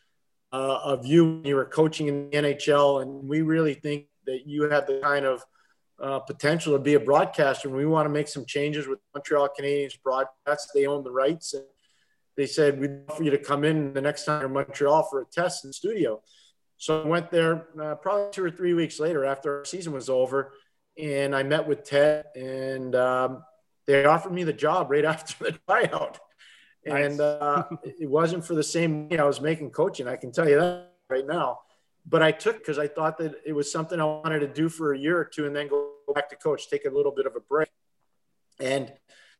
uh, of you when you were coaching in the N H L. And we really think that you have the kind of uh, potential to be a broadcaster. And we want to make some changes with Montreal Canadiens broadcasts. They own the rights. And they said, we'd love for you to come in the next time you're in Montreal for a test in the studio. So I went there uh, probably two or three weeks later after our season was over. And I met with Ted, and um, they offered me the job right after the tryout. Nice. And uh, it wasn't for the same money I was making coaching. I can tell you that right now. But I took because I thought that it was something I wanted to do for a year or two and then go back to coach, take a little bit of a break. And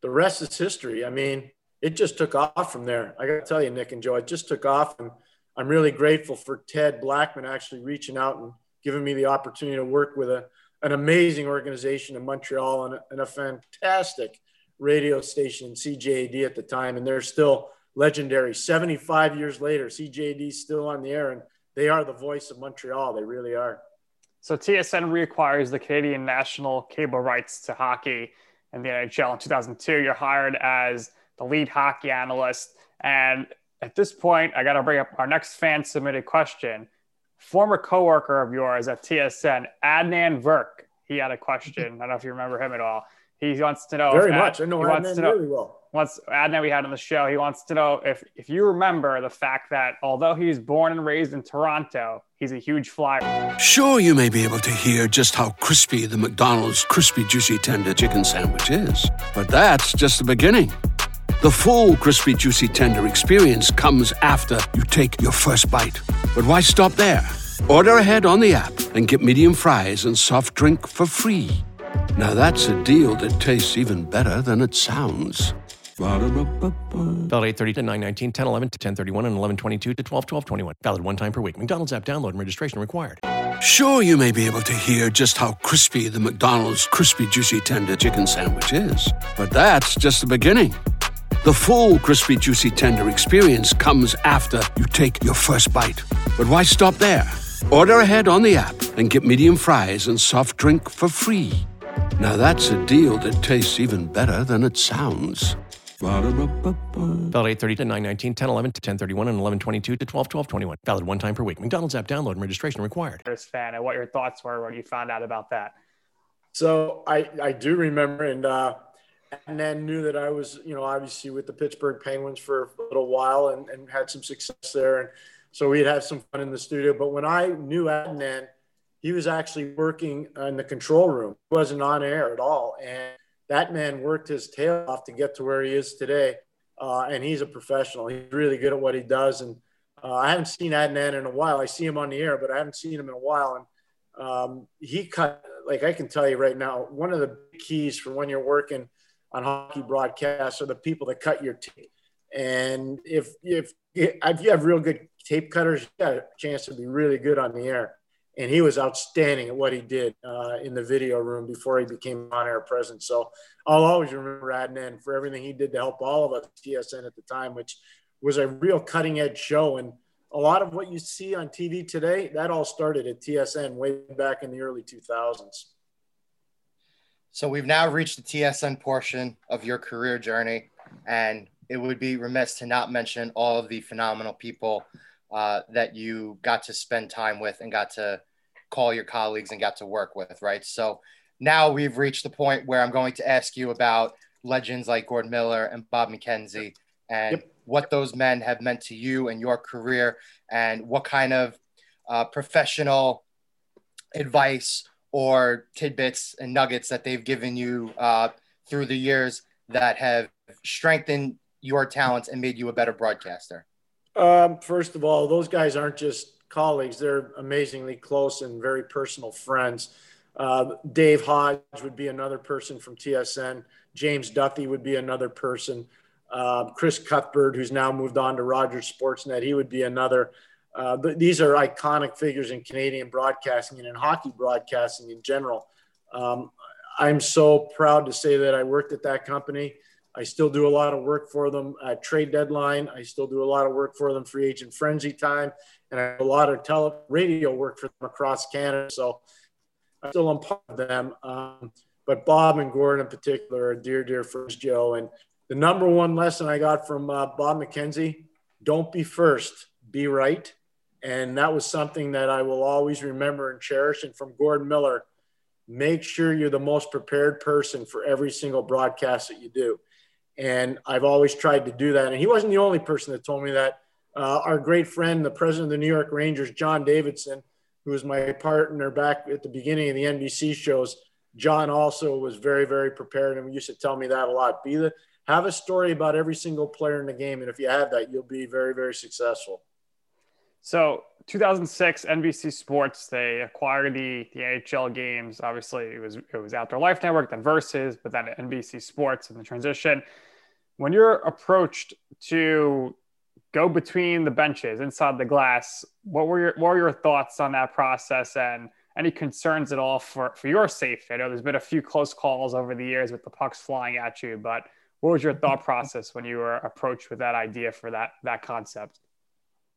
the rest is history. I mean, it just took off from there. I got to tell you, Nick and Joe, it just took off. And I'm really grateful for Ted Blackman actually reaching out and giving me the opportunity to work with a an amazing organization in Montreal and a, and a fantastic radio station, C J A D at the time. And they're still legendary. seventy-five years later, C J A D's still on the air, and they are the voice of Montreal. They really are. So T S N reacquires the Canadian national cable rights to hockey and the N H L in two thousand two. You're hired as the lead hockey analyst. And at this point, I got to bring up our next fan submitted question. Former coworker of yours at T S N, Adnan Virk, he had a question. I don't know if you remember him at all. He wants to know very much. I know Adnan really well. Once Adnan we had on the show, he wants to know if if you remember the fact that although he was born and raised in Toronto, he's a huge Flyer. Sure, you may be able to hear just how crispy the McDonald's crispy juicy tender chicken sandwich is, but that's just the beginning. The full crispy juicy tender experience comes after you take your first bite. But why stop there? Order ahead on the app and get medium fries and soft drink for free. Now that's a deal that tastes even better than it sounds. Valid eight thirty to nine nineteen, ten eleven to ten thirty-one, and eleven twenty-two to twelve twelve twenty-one. Valid one time per week. McDonald's app download and registration required. Sure, you may be able to hear just how crispy the McDonald's crispy juicy tender chicken sandwich is. But that's just the beginning. The full crispy juicy tender experience comes after you take your first bite. But why stop there? Order ahead on the app and get medium fries and soft drink for free. Now that's a deal that tastes even better than it sounds. Valid eight thirty to nine nineteen, ten eleven to ten thirty-one, and eleven twenty-two to twelve twelve twenty-one. Valid one time per week. McDonald's app download and registration required. Fan, and what your thoughts were when you found out about that? So I, I do remember, and uh, and then knew that I was, you know, obviously with the Pittsburgh Penguins for a little while and, and had some success there, and so we'd have some fun in the studio. But when I knew Adnan, he was actually working in the control room. He wasn't on air at all. And that man worked his tail off to get to where he is today. Uh, and he's a professional. He's really good at what he does. And uh, I haven't seen Adnan in a while. I see him on the air, but I haven't seen him in a while. And um, he cut, like I can tell you right now, one of the keys for when you're working on hockey broadcasts are the people that cut your tape. And if, if, if you have real good tape cutters, you got a chance to be really good on the air. And he was outstanding at what he did uh, in the video room before he became on-air presence. So I'll always remember Adnan for everything he did to help all of us T S N at the time, which was a real cutting-edge show. And a lot of what you see on T V today, that all started at T S N way back in the early two thousands. So we've now reached the T S N portion of your career journey, and it would be remiss to not mention all of the phenomenal people uh, that you got to spend time with and got to call your colleagues and got to work with, right? So now we've reached the point where I'm going to ask you about legends like Gord Miller and Bob McKenzie and yep. what those men have meant to you and your career and what kind of uh, professional advice or tidbits and nuggets that they've given you uh, through the years that have strengthened your talents and made you a better broadcaster. Um, first of all, those guys aren't just colleagues. They're amazingly close and very personal friends. Uh, Dave Hodge would be another person from T S N. James Duffy would be another person. Uh, Chris Cuthbert, who's now moved on to Rogers Sportsnet, he would be another. Uh, but these are iconic figures in Canadian broadcasting and in hockey broadcasting in general. Um, I'm so proud to say that I worked at that company. I still do a lot of work for them at trade deadline. I still do a lot of work for them free agent frenzy time. And I do a lot of tele radio work for them across Canada. So I still am part of them. Um, but Bob and Gordon in particular are dear, dear friends, Joe. And the number one lesson I got from uh, Bob McKenzie, don't be first, be right. And that was something that I will always remember and cherish. And from Gord Miller, make sure you're the most prepared person for every single broadcast that you do. And I've always tried to do that. And he wasn't the only person that told me that. Uh, our great friend, the president of the New York Rangers, John Davidson, who was my partner back at the beginning of the N B C shows, John also was very, very prepared. And he used to tell me that a lot. Be the, have a story about every single player in the game. And if you have that, you'll be very, very successful. So two thousand six, N B C Sports, they acquired the, the I H L games. Obviously, it was it was Outdoor Life Network, then Versus, but then N B C Sports and the transition. When you're approached to go between the benches, inside the glass, what were your what were your thoughts on that process and any concerns at all for, for your safety? I know there's been a few close calls over the years with the pucks flying at you, but what was your thought process when you were approached with that idea for that that concept?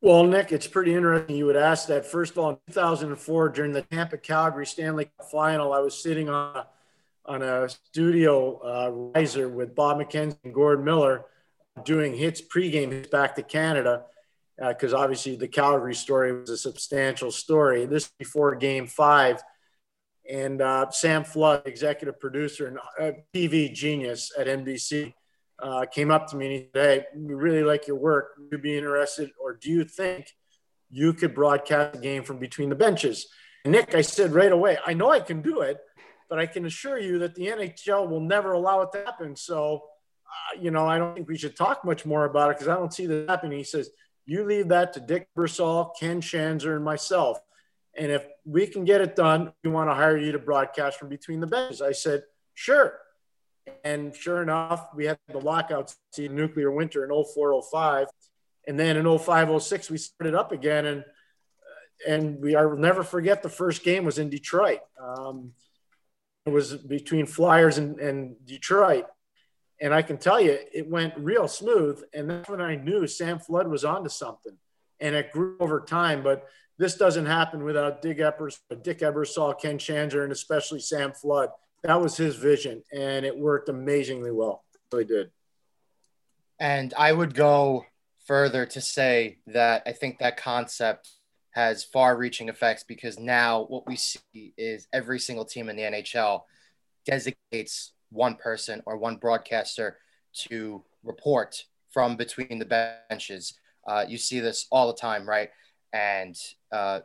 Well, Nick, it's pretty interesting you would ask that. First of all, in two thousand four, during the Tampa-Calgary Stanley Cup Final, I was sitting on a, on a studio uh, riser with Bob McKenzie and Gord Miller doing hits, pregame hits back to Canada, because uh, obviously the Calgary story was a substantial story. This before Game five, and uh, Sam Flood, executive producer and T V genius at N B C, uh, came up to me and he said, "Hey, we really like your work. Would you be interested, or do you think you could broadcast the game from between the benches?" And Nick, I said right away, "I know I can do it, but I can assure you that the N H L will never allow it to happen. So, uh, you know, I don't think we should talk much more about it because I don't see that happening." He says, "You leave that to Dick Bersol, Ken Shanzer, and myself. And if we can get it done, we want to hire you to broadcast from between the benches." I said, "Sure." And sure enough, we had the lockout season, nuclear winter in oh four oh five. And then in oh five oh six, we started up again. And and we I'll never forget the first game was in Detroit. Um, it was between Flyers and, and Detroit. And I can tell you, it went real smooth. And that's when I knew Sam Flood was onto something. And it grew over time. But this doesn't happen without Dick Ebersol, Dick Ebersol, Ken Shanzer, and especially Sam Flood. That was his vision. And it worked amazingly well. It really did. And I would go further to say that I think that concept has far-reaching effects, because now what we see is every single team in the N H L designates one person or one broadcaster to report from between the benches. Uh, you see this all the time, right? And uh,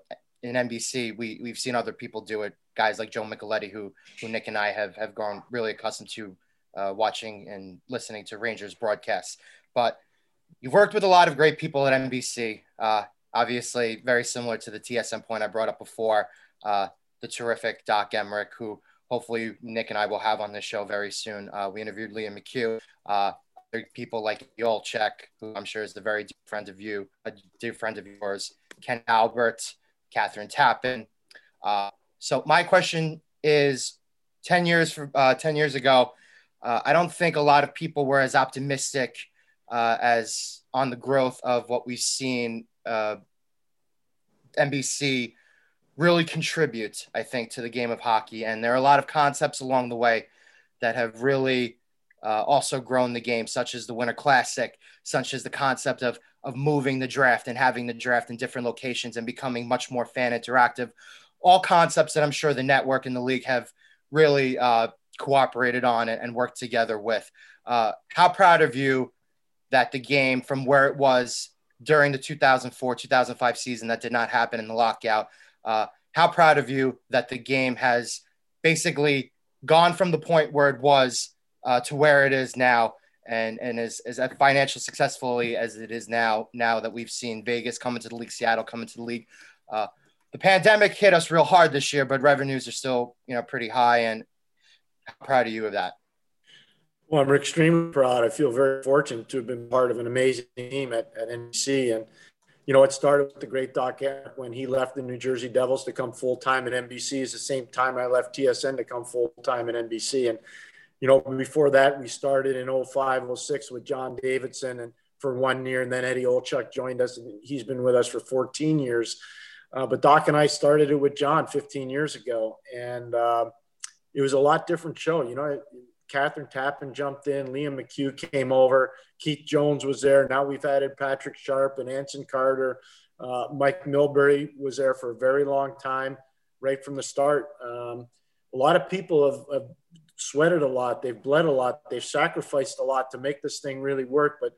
in N B C, we, we've seen other people do it, guys like Joe Micheletti, who, who Nick and I have, have grown really accustomed to uh, watching and listening to Rangers broadcasts. But you've worked with a lot of great people at N B C, uh, obviously very similar to the T S N point I brought up before, uh, the terrific Doc Emmerich, who hopefully Nick and I will have on this show very soon. Uh, we interviewed Liam McHugh, uh, other people like Yolchek, who I'm sure is a very dear friend of you, a dear friend of yours, Ken Albert, Catherine Tappan. Uh, so my question is, ten years, from, uh, ten years ago, uh, I don't think a lot of people were as optimistic Uh, as on the growth of what we've seen uh, N B C really contribute, I think, to the game of hockey. And there are a lot of concepts along the way that have really uh, also grown the game, such as the Winter Classic, such as the concept of, of moving the draft and having the draft in different locations and becoming much more fan interactive. All concepts that I'm sure the network and the league have really uh, cooperated on and, and worked together with. Uh, how proud of you that the game, from where it was during the two thousand four two thousand five season that did not happen in the lockout, uh, how proud of you that the game has basically gone from the point where it was uh, to where it is now, and, and is as financially successfully as it is now, now that we've seen Vegas come into the league, Seattle come into the league. Uh, the pandemic hit us real hard this year, but revenues are still, you know, pretty high, and how proud are you of that? Well, I'm extremely proud. I feel very fortunate to have been part of an amazing team at, at N B C. And, you know, it started with the great Doc Emmerich when he left the New Jersey Devils to come full-time at N B C. It's the same time I left T S N to come full-time at N B C. And, you know, before that, we started in oh five oh six with John Davidson and for one year, and then Eddie Olchuk joined us, and he's been with us for fourteen years. Uh, but Doc and I started it with John fifteen years ago, and uh, it was a lot different show. You know, it, Catherine Tappan jumped in, Liam McHugh came over, Keith Jones was there. Now we've added Patrick Sharp and Anson Carter. Uh, Mike Milbury was there for a very long time, right from the start. Um, a lot of people have, have sweated a lot. They've bled a lot. They've sacrificed a lot to make this thing really work. But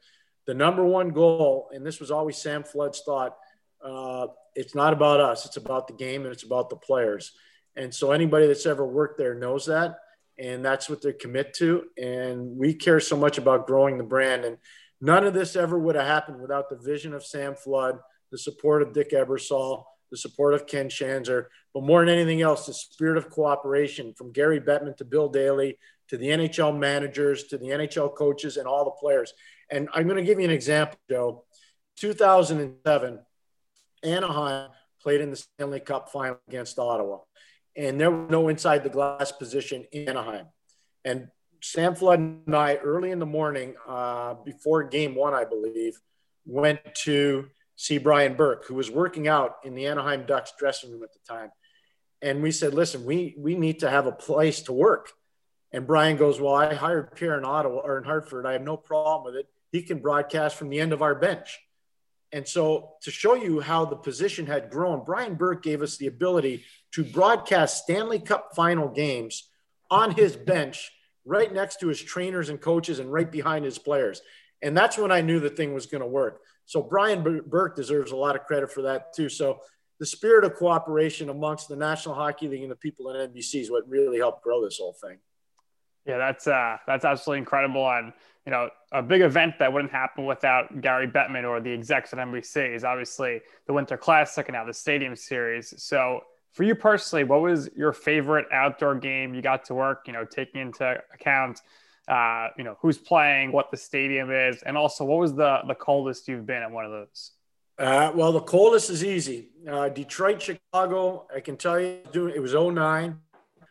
the number one goal, and this was always Sam Flood's thought, uh, it's not about us. It's about the game, and it's about the players. And so anybody that's ever worked there knows that. And that's what they commit to. And we care so much about growing the brand. And none of this ever would have happened without the vision of Sam Flood, the support of Dick Ebersol, the support of Ken Shanzer, but more than anything else, the spirit of cooperation from Gary Bettman to Bill Daly, to the N H L managers, to the N H L coaches, and all the players. And I'm going to give you an example, Joe. two thousand seven, Anaheim played in the Stanley Cup final against Ottawa. And there was no inside the glass position in Anaheim. And Sam Flood and I, early in the morning, uh, before game one, I believe, went to see Brian Burke, who was working out in the Anaheim Ducks dressing room at the time. And we said, listen, we, we need to have a place to work. And Brian goes, well, I hired Pierre in Ottawa or in Hartford. I have no problem with it. He can broadcast from the end of our bench. And so to show you how the position had grown, Brian Burke gave us the ability to broadcast Stanley Cup final games on his bench, right next to his trainers and coaches and right behind his players. And that's when I knew the thing was going to work. So Brian Burke deserves a lot of credit for that too. So the spirit of cooperation amongst the National Hockey League and the people at N B C is what really helped grow this whole thing. Yeah, that's uh, that's absolutely incredible. And, you know, a big event that wouldn't happen without Gary Bettman or the execs at N B C is obviously the Winter Classic and now the Stadium Series. So for you personally, what was your favorite outdoor game you got to work, you know, taking into account, uh, you know, who's playing, what the stadium is, and also what was the, the coldest you've been at one of those? Uh, well, the coldest is easy. Uh, Detroit, Chicago, I can tell you, it was oh nine.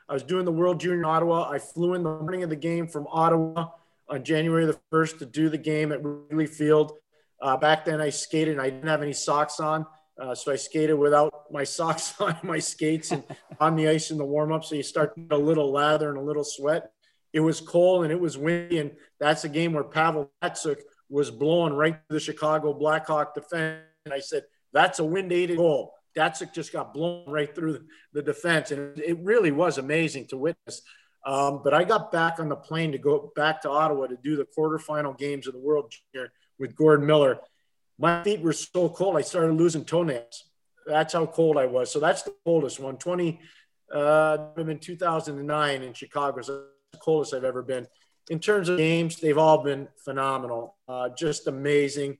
I was doing the World Junior in Ottawa. I flew in the morning of the game from Ottawa on January the first to do the game at Wrigley Field. Uh, back then I skated and I didn't have any socks on. Uh, so I skated without my socks on, my skates, and on the ice in the warm-up. So you start to get a little lather and a little sweat. It was cold and it was windy, and that's a game where Pavel Datsyuk was blowing right to the Chicago Blackhawk defense. And I said, that's a wind-aided goal. Datsyuk just got blown right through the defense. And it really was amazing to witness. Um, but I got back on the plane to go back to Ottawa to do the quarterfinal games of the World Junior with Gord Miller. My feet were so cold, I started losing toenails. That's how cold I was. So that's the coldest one. twenty, uh, I'm in two thousand nine in Chicago. So the coldest I've ever been. In terms of games, they've all been phenomenal. Uh, just amazing.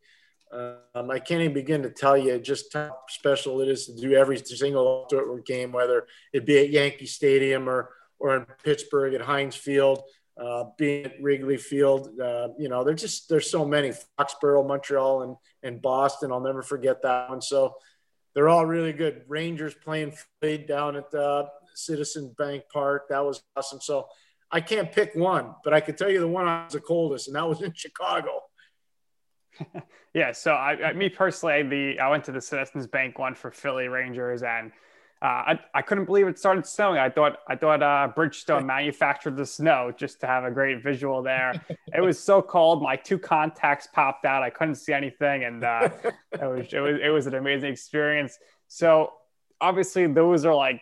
Um, I can't even begin to tell you just how special it is to do every single outdoor game, whether it be at Yankee Stadium or, or in Pittsburgh at Heinz Field. Uh, being at Wrigley Field, uh, you know, there's just, there's so many, Foxborough, Montreal, and, and Boston. I'll never forget that one. So they're all really good. Rangers playing Floyd down at the Citizen Bank Park. That was awesome. So I can't pick one, but I can tell you the one I was the coldest, and that was in Chicago. Yeah. So I, I, me personally, the, I went to the Citizens Bank one for Philly Rangers, and Uh, I, I couldn't believe it started snowing. I thought I thought uh, Bridgestone manufactured the snow just to have a great visual there. It was so cold. My two contacts popped out. I couldn't see anything, and uh, it was it was it was an amazing experience. So obviously, those are like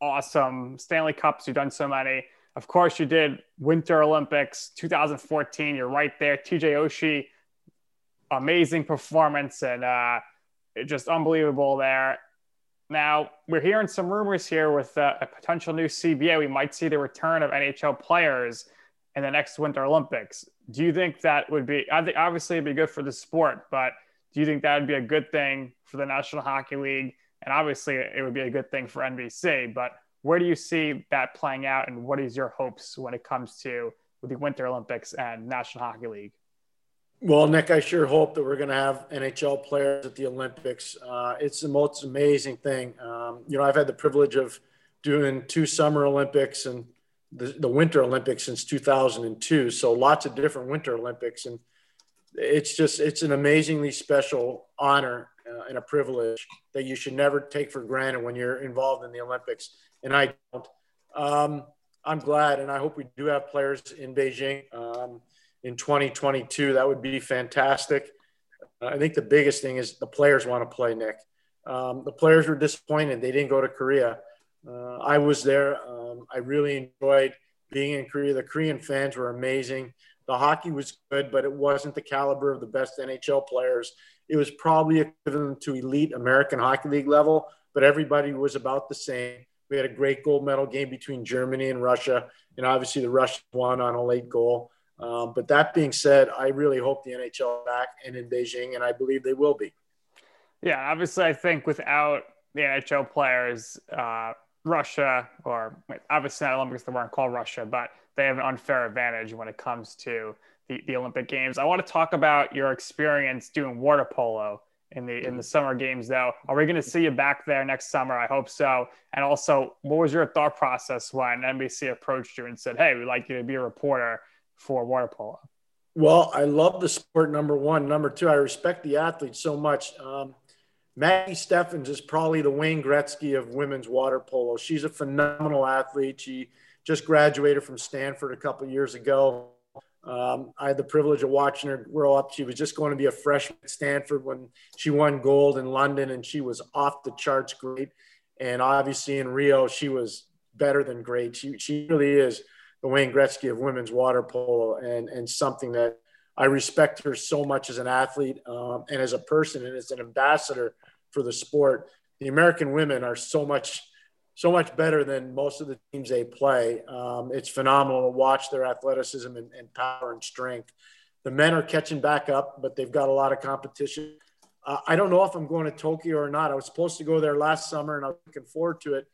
awesome Stanley Cups. You've done so many. Of course, you did Winter Olympics two thousand fourteen. You're right there. T J Oshie, amazing performance, and uh, just unbelievable there. Now, we're hearing some rumors here with uh, a potential new C B A. We might see the return of N H L players in the next Winter Olympics. Do you think that would be – I think obviously it would be good for the sport, but do you think that would be a good thing for the National Hockey League? And obviously it would be a good thing for N B C, but where do you see that playing out, and what is your hopes when it comes to the Winter Olympics and National Hockey League? Well, Nick, I sure hope that we're going to have N H L players at the Olympics. Uh, it's the most amazing thing. Um, you know, I've had the privilege of doing two Summer Olympics and the, the Winter Olympics since two thousand two. So lots of different Winter Olympics. And it's just, it's an amazingly special honor uh, and a privilege that you should never take for granted when you're involved in the Olympics. And I don't. Um, I'm glad, and I hope we do have players in Beijing. Um, in twenty twenty-two, that would be fantastic. Uh, I think the biggest thing is the players want to play, Nick. Um, the players were disappointed they didn't go to Korea. Uh, I was there. Um, I really enjoyed being in Korea. The Korean fans were amazing. The hockey was good, but it wasn't the caliber of the best N H L players. It was probably equivalent to elite American Hockey League level, but everybody was about the same. We had a great gold medal game between Germany and Russia, and obviously the Russians won on a late goal. Um, but that being said, I really hope the N H L back and in Beijing, and I believe they will be. Yeah, obviously, I think without the N H L players, uh, Russia, or obviously not Olympics, they weren't called Russia, but they have an unfair advantage when it comes to the, the Olympic Games. I want to talk about your experience doing water polo in the in the Summer Games, though. Are we going to see you back there next summer? I hope so. And also, what was your thought process when N B C approached you and said, hey, we'd like you to be a reporter for water polo? Well, I love the sport, number one. Number two, I respect the athletes so much. Um, Maggie Steffens is probably the Wayne Gretzky of women's water polo. She's a phenomenal athlete. She just graduated from Stanford a couple of years ago. Um, I had the privilege of watching her grow up. She was just going to be a freshman at Stanford when she won gold in London, and she was off the charts great. And obviously in Rio, she was better than great. She, she really is the Wayne Gretzky of women's water polo, and, and something that I respect her so much as an athlete, um, and as a person, and as an ambassador for the sport. The American women are so much, so much better than most of the teams they play. Um, it's phenomenal to watch their athleticism and, and power and strength. The men are catching back up, but they've got a lot of competition. Uh, I don't know if I'm going to Tokyo or not. I was supposed to go there last summer, and I was looking forward to it.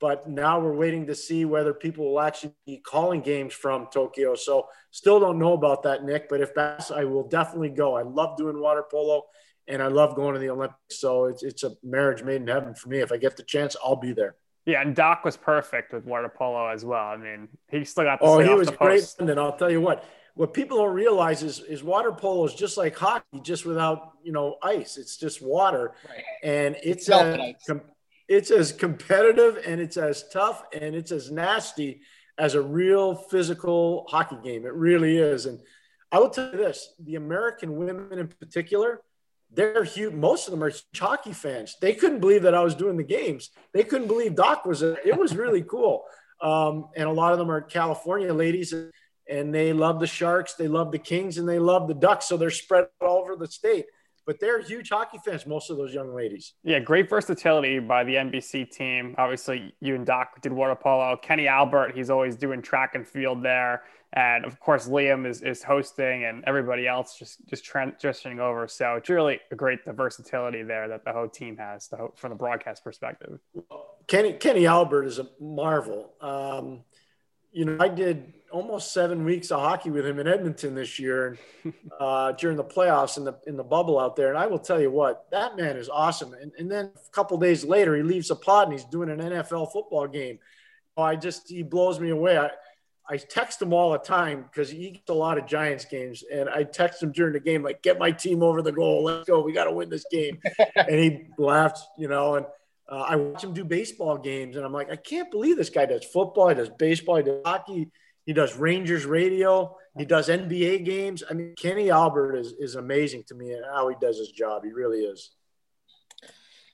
But now we're waiting to see whether people will actually be calling games from Tokyo. So still don't know about that, Nick, but if that's, I will definitely go. I love doing water polo, and I love going to the Olympics. So it's, it's a marriage made in heaven for me. If I get the chance, I'll be there. Yeah, and Doc was perfect with water polo as well. I mean, he still got the oh, he off was the great. Post. And I'll tell you what, what people don't realize is, is water polo is just like hockey, just without, you know, ice. It's just water, right. And it's, it's a, it's as competitive, and it's as tough, and it's as nasty as a real physical hockey game. It really is. And I will tell you this, the American women in particular, they're huge. Most of them are huge hockey fans. They couldn't believe that I was doing the games. They couldn't believe Doc was there. It was really cool. Um, and a lot of them are California ladies, and they love the Sharks. They love the Kings, and they love the Ducks. So they're spread all over the state. But they're huge hockey fans, most of those young ladies. Yeah, great versatility by the N B C team. Obviously, you and Doc did water polo. Kenny Albert, he's always doing track and field there. And, of course, Liam is, is hosting, and everybody else just, just transitioning over. So it's really a great the versatility there that the whole team has the, from the broadcast perspective. Kenny, Kenny Albert is a marvel. Um, you know, I did – almost seven weeks of hockey with him in Edmonton this year, and uh, during the playoffs in the, in the bubble out there. And I will tell you what, that man is awesome. And, and then a couple of days later, he leaves the pod and he's doing an N F L football game. I just, he blows me away. I, I text him all the time because he gets a lot of Giants games. And I text him during the game, like, get my team over the goal. Let's go. We got to win this game. And he laughs, you know, and uh, I watch him do baseball games. And I'm like, I can't believe this guy does football. He does baseball. He does hockey. He does Rangers radio. He does N B A games. I mean, Kenny Albert is, is amazing to me and how he does his job. He really is.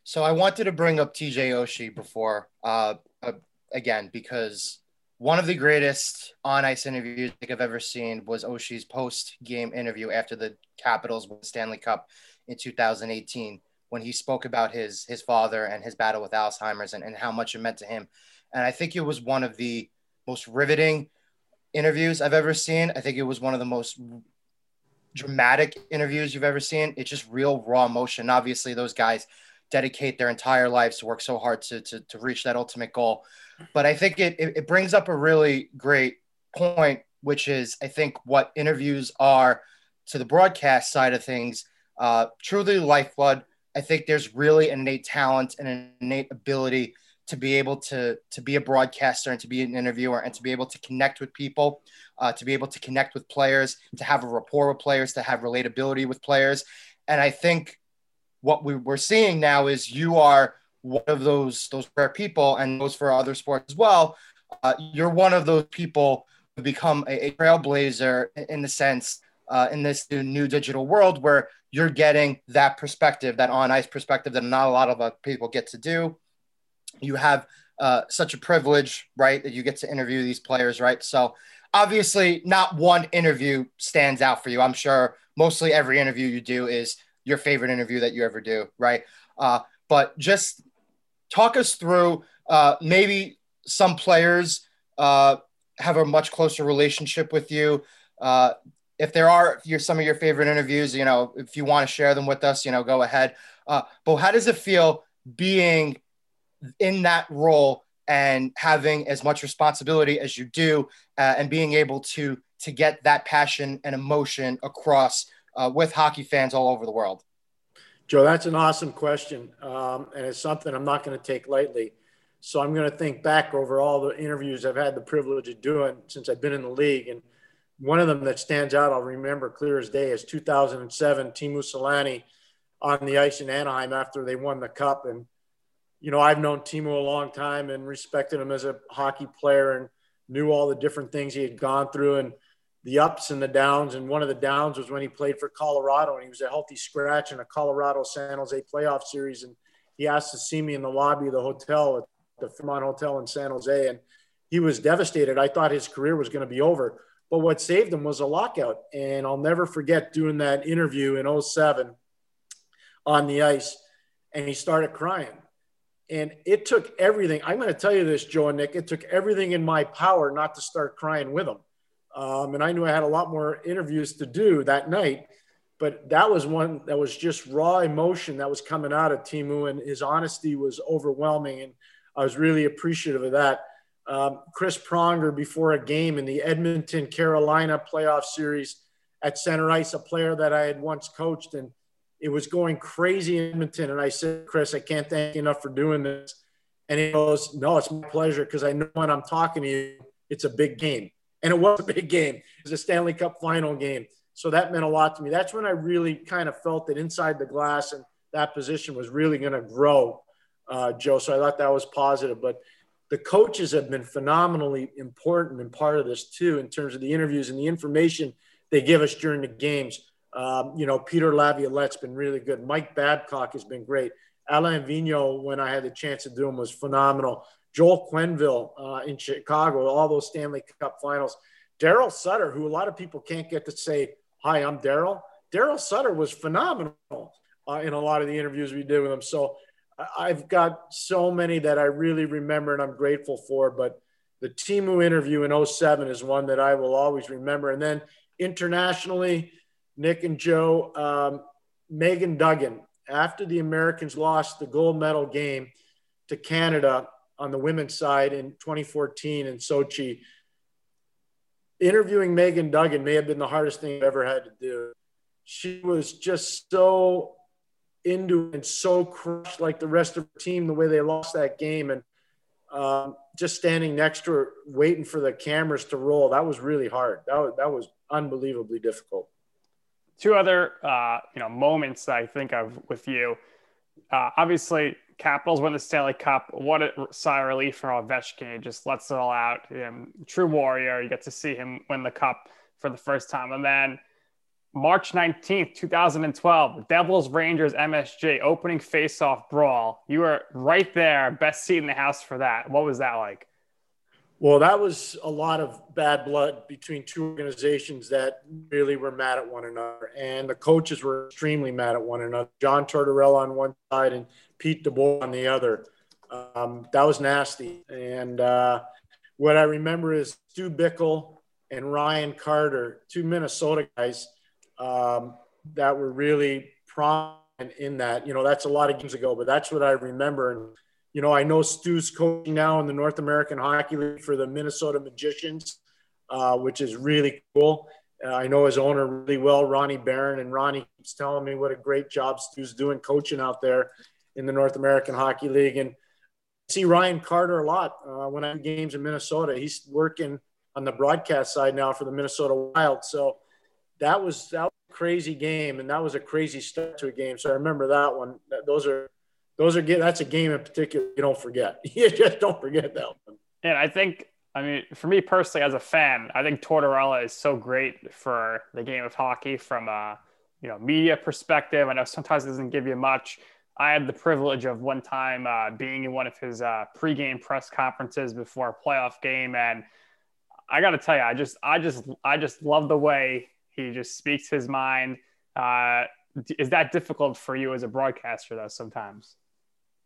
So I wanted to bring up T J Oshie before, uh, uh, again, because one of the greatest on-ice interviews I've ever seen was Oshie's post-game interview after the Capitals won the Stanley Cup in two thousand eighteen, when he spoke about his, his father and his battle with Alzheimer's and, and how much it meant to him. And I think it was one of the most riveting interviews I've ever seen. I think it was one of the most dramatic interviews you've ever seen. It's just real raw emotion. Obviously, those guys dedicate their entire lives to work so hard to, to, to reach that ultimate goal. But I think it, it, it brings up a really great point, which is, I think, what interviews are to the broadcast side of things, uh, truly lifeblood. I think there's really innate talent and an innate ability to be able to, to be a broadcaster and to be an interviewer and to be able to connect with people, uh, to be able to connect with players, to have a rapport with players, to have relatability with players. And I think what we we're seeing now is you are one of those, those rare people, and those for other sports as well. Uh, you're one of those people who become a, a trailblazer in the sense uh, in this new, new digital world where you're getting that perspective, that on ice perspective that not a lot of people get to do. You have uh, such a privilege, right, that you get to interview these players, right? So obviously not one interview stands out for you. I'm sure mostly every interview you do is your favorite interview that you ever do, right? Uh, but just talk us through uh, maybe some players uh, have a much closer relationship with you. Uh, if there are your, some of your favorite interviews, you know, if you want to share them with us, you know, go ahead. Uh, but how does it feel being – in that role and having as much responsibility as you do uh, and being able to, to get that passion and emotion across uh, with hockey fans all over the world? Joe, that's an awesome question. Um, and it's something I'm not going to take lightly. So I'm going to think back over all the interviews I've had the privilege of doing since I've been in the league. And one of them that stands out, I'll remember clear as day, is two thousand seven, Teemu Selanne on the ice in Anaheim after they won the cup. And you know, I've known Teemu a long time and respected him as a hockey player and knew all the different things he had gone through. And the ups and the downs. And one of the downs was when he played for Colorado, and he was a healthy scratch in a Colorado San Jose playoff series. And he asked to see me in the lobby of the hotel at the Fairmont Hotel in San Jose. And he was devastated. I thought his career was going to be over, but what saved him was a lockout. And I'll never forget doing that interview in oh seven on the ice. And he started crying. And it took everything. I'm going to tell you this, Joe and Nick, it took everything in my power not to start crying with him. Um, and I knew I had a lot more interviews to do that night, but that was one that was just raw emotion that was coming out of Timu, and his honesty was overwhelming. And I was really appreciative of that. Um, Chris Pronger, before a game in the Edmonton, Carolina playoff series at center ice, a player that I had once coached, and it was going crazy in Edmonton. And I said, Chris, I can't thank you enough for doing this. And he goes, no, it's my pleasure, because I know when I'm talking to you, it's a big game. And it was a big game. It was a Stanley Cup final game. So that meant a lot to me. That's when I really kind of felt that inside the glass and that position was really going to grow, uh, Joe. So I thought that was positive. But the coaches have been phenomenally important and part of this too, in terms of the interviews and the information they give us during the games. Um, you know, Peter Laviolette's been really good. Mike Babcock has been great. Alain Vigneault, when I had the chance to do him, was phenomenal. Joel Quenneville uh, in Chicago, all those Stanley Cup finals. Daryl Sutter, who a lot of people can't get to say, hi, I'm Daryl. Daryl Sutter was phenomenal uh, in a lot of the interviews we did with him. So I've got so many that I really remember and I'm grateful for, but the Timu interview in oh seven is one that I will always remember. And then internationally, Nick and Joe, um, Megan Duggan, after the Americans lost the gold medal game to Canada on the women's side in twenty fourteen in Sochi, interviewing Megan Duggan may have been the hardest thing I've ever had to do. She was just so into it and so crushed, like the rest of the team, the way they lost that game. And um, just standing next to her, waiting for the cameras to roll, that was really hard. That was, that was unbelievably difficult. Two other, uh, you know, moments that I think of with you. Uh, obviously, Capitals win the Stanley Cup. What a sigh of relief for Ovechkin. He just lets it all out. Um, true warrior. You get to see him win the Cup for the first time. And then March nineteenth, two thousand twelve, Devils Rangers M S G, opening face-off brawl. You were right there, best seat in the house for that. What was that like? Well, that was a lot of bad blood between two organizations that really were mad at one another. And the coaches were extremely mad at one another. John Tortorella on one side and Pete DeBoer on the other. Um, that was nasty. And uh, what I remember is Stu Bickle and Ryan Carter, two Minnesota guys um, that were really prominent in that. You know, that's a lot of games ago, but that's what I remember. And, you know, I know Stu's coaching now in the North American Hockey League for the Minnesota Magicians, uh, which is really cool. Uh, I know his owner really well, Ronnie Barron, and Ronnie keeps telling me what a great job Stu's doing coaching out there in the North American Hockey League. And I see Ryan Carter a lot uh, when I do games in Minnesota. He's working on the broadcast side now for the Minnesota Wild. So that was, that was a crazy game, and that was a crazy start to a game. So I remember that one. Those are Those are that's a game in particular you don't forget. You just don't forget that one. And I think, I mean, for me personally as a fan, I think Tortorella is so great for the game of hockey from a you know media perspective. I know sometimes it doesn't give you much. I had the privilege of one time uh, being in one of his uh, pregame press conferences before a playoff game, and I got to tell you, I just, I just, I just love the way he just speaks his mind. Uh, is that difficult for you as a broadcaster though sometimes?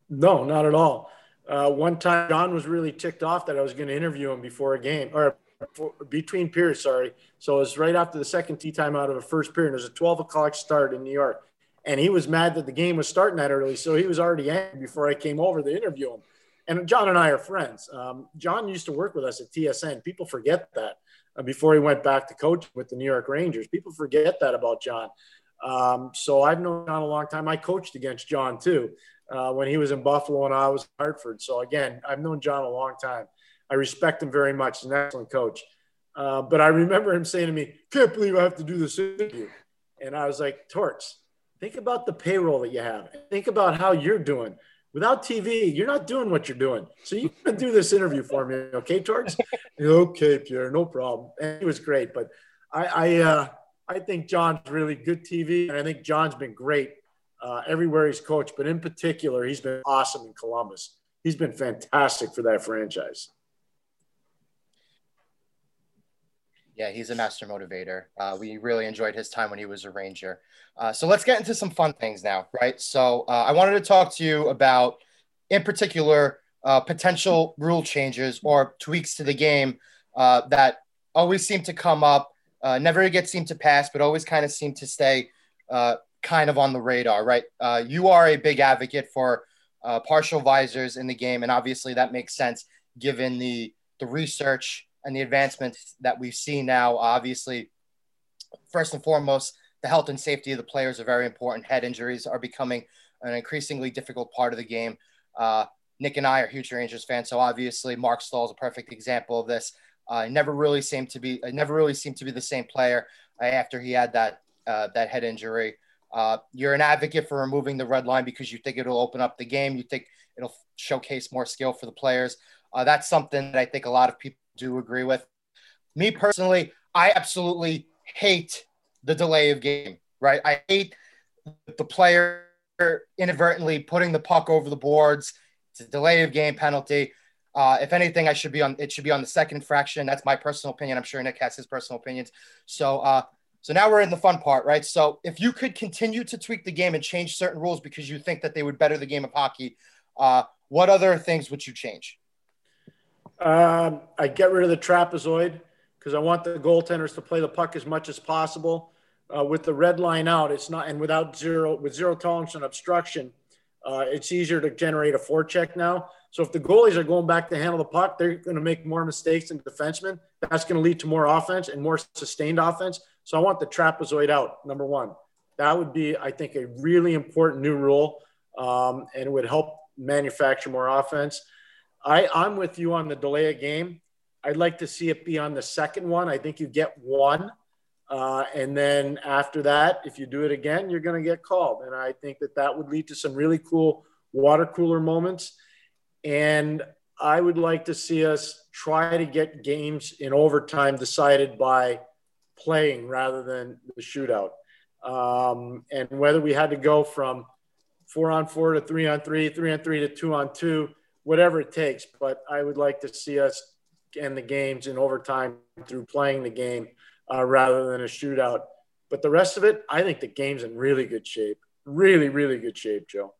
No, not at all. Uh, one time, John was really ticked off that I was going to interview him before a game, or before, between periods, sorry. So it was right after the second tea time out of the first period. It was a twelve o'clock start in New York. And he was mad that the game was starting that early. So he was already angry before I came over to interview him. And John and I are friends. Um, John used to work with us at T S N. People forget that uh, before he went back to coach with the New York Rangers. People forget that about John. Um, so I've known John a long time. I coached against John too. Uh, when he was in Buffalo and I was in Hartford. So, again, I've known John a long time. I respect him very much. He's an excellent coach. Uh, but I remember him saying to me, can't believe I have to do this interview. And I was like, Torts, think about the payroll that you have. Think about how you're doing. Without T V, you're not doing what you're doing. So you can do this interview for me, okay, Torts? Okay, Pierre, no problem. And he was great. But I, I, uh, I think John's really good T V, and I think John's been great uh, everywhere he's coached, but in particular, he's been awesome in Columbus. He's been fantastic for that franchise. Yeah, he's a master motivator. Uh, we really enjoyed his time when he was a Ranger. Uh, so let's get into some fun things now, right? So uh, I wanted to talk to you about, in particular, uh, potential rule changes or tweaks to the game uh, that always seem to come up, uh, never get seem to pass, but always kind of seem to stay uh, kind of on the radar, right? Uh, you are a big advocate for uh, partial visors in the game, and obviously that makes sense given the the research and the advancements that we see now. Obviously, first and foremost, the health and safety of the players are very important. Head injuries are becoming an increasingly difficult part of the game. Uh, Nick and I are huge Rangers fans, so obviously Mark Stahl is a perfect example of this. Uh, never really seemed to be, never really seemed to be the same player after he had that uh, that head injury. Uh, you're an advocate for removing the red line because you think it'll open up the game. You think it'll showcase more skill for the players. Uh, that's something that I think a lot of people do agree with. Me personally, I absolutely hate the delay of game, right? I hate the player inadvertently putting the puck over the boards. It's a delay of game penalty. Uh, if anything, I should be on, it should be on the second infraction. That's my personal opinion. I'm sure Nick has his personal opinions. So, uh, so now we're in the fun part, right? So if you could continue to tweak the game and change certain rules because you think that they would better the game of hockey, uh, what other things would you change? Um, I get rid of the trapezoid because I want the goaltenders to play the puck as much as possible. Uh, with the red line out, it's not, and without zero, with zero tolerance and obstruction, uh, it's easier to generate a forecheck now. So if the goalies are going back to handle the puck, they're going to make more mistakes than defensemen. That's going to lead to more offense and more sustained offense. So I want the trapezoid out, number one. That would be, I think, a really important new rule, um, and it would help manufacture more offense. I, I'm with you on the delay of game. I'd like to see it be on the second one. I think you get one. Uh, and then after that, if you do it again, you're going to get called. And I think that that would lead to some really cool water cooler moments. And I would like to see us try to get games in overtime decided by playing rather than the shootout. Um, and whether we had to go from four on four to three on three, three on three to two on two, whatever it takes, but I would like to see us end the games in overtime through playing the game uh, rather than a shootout. But the rest of it, I think the game's in really good shape. Really, really good shape, Joe.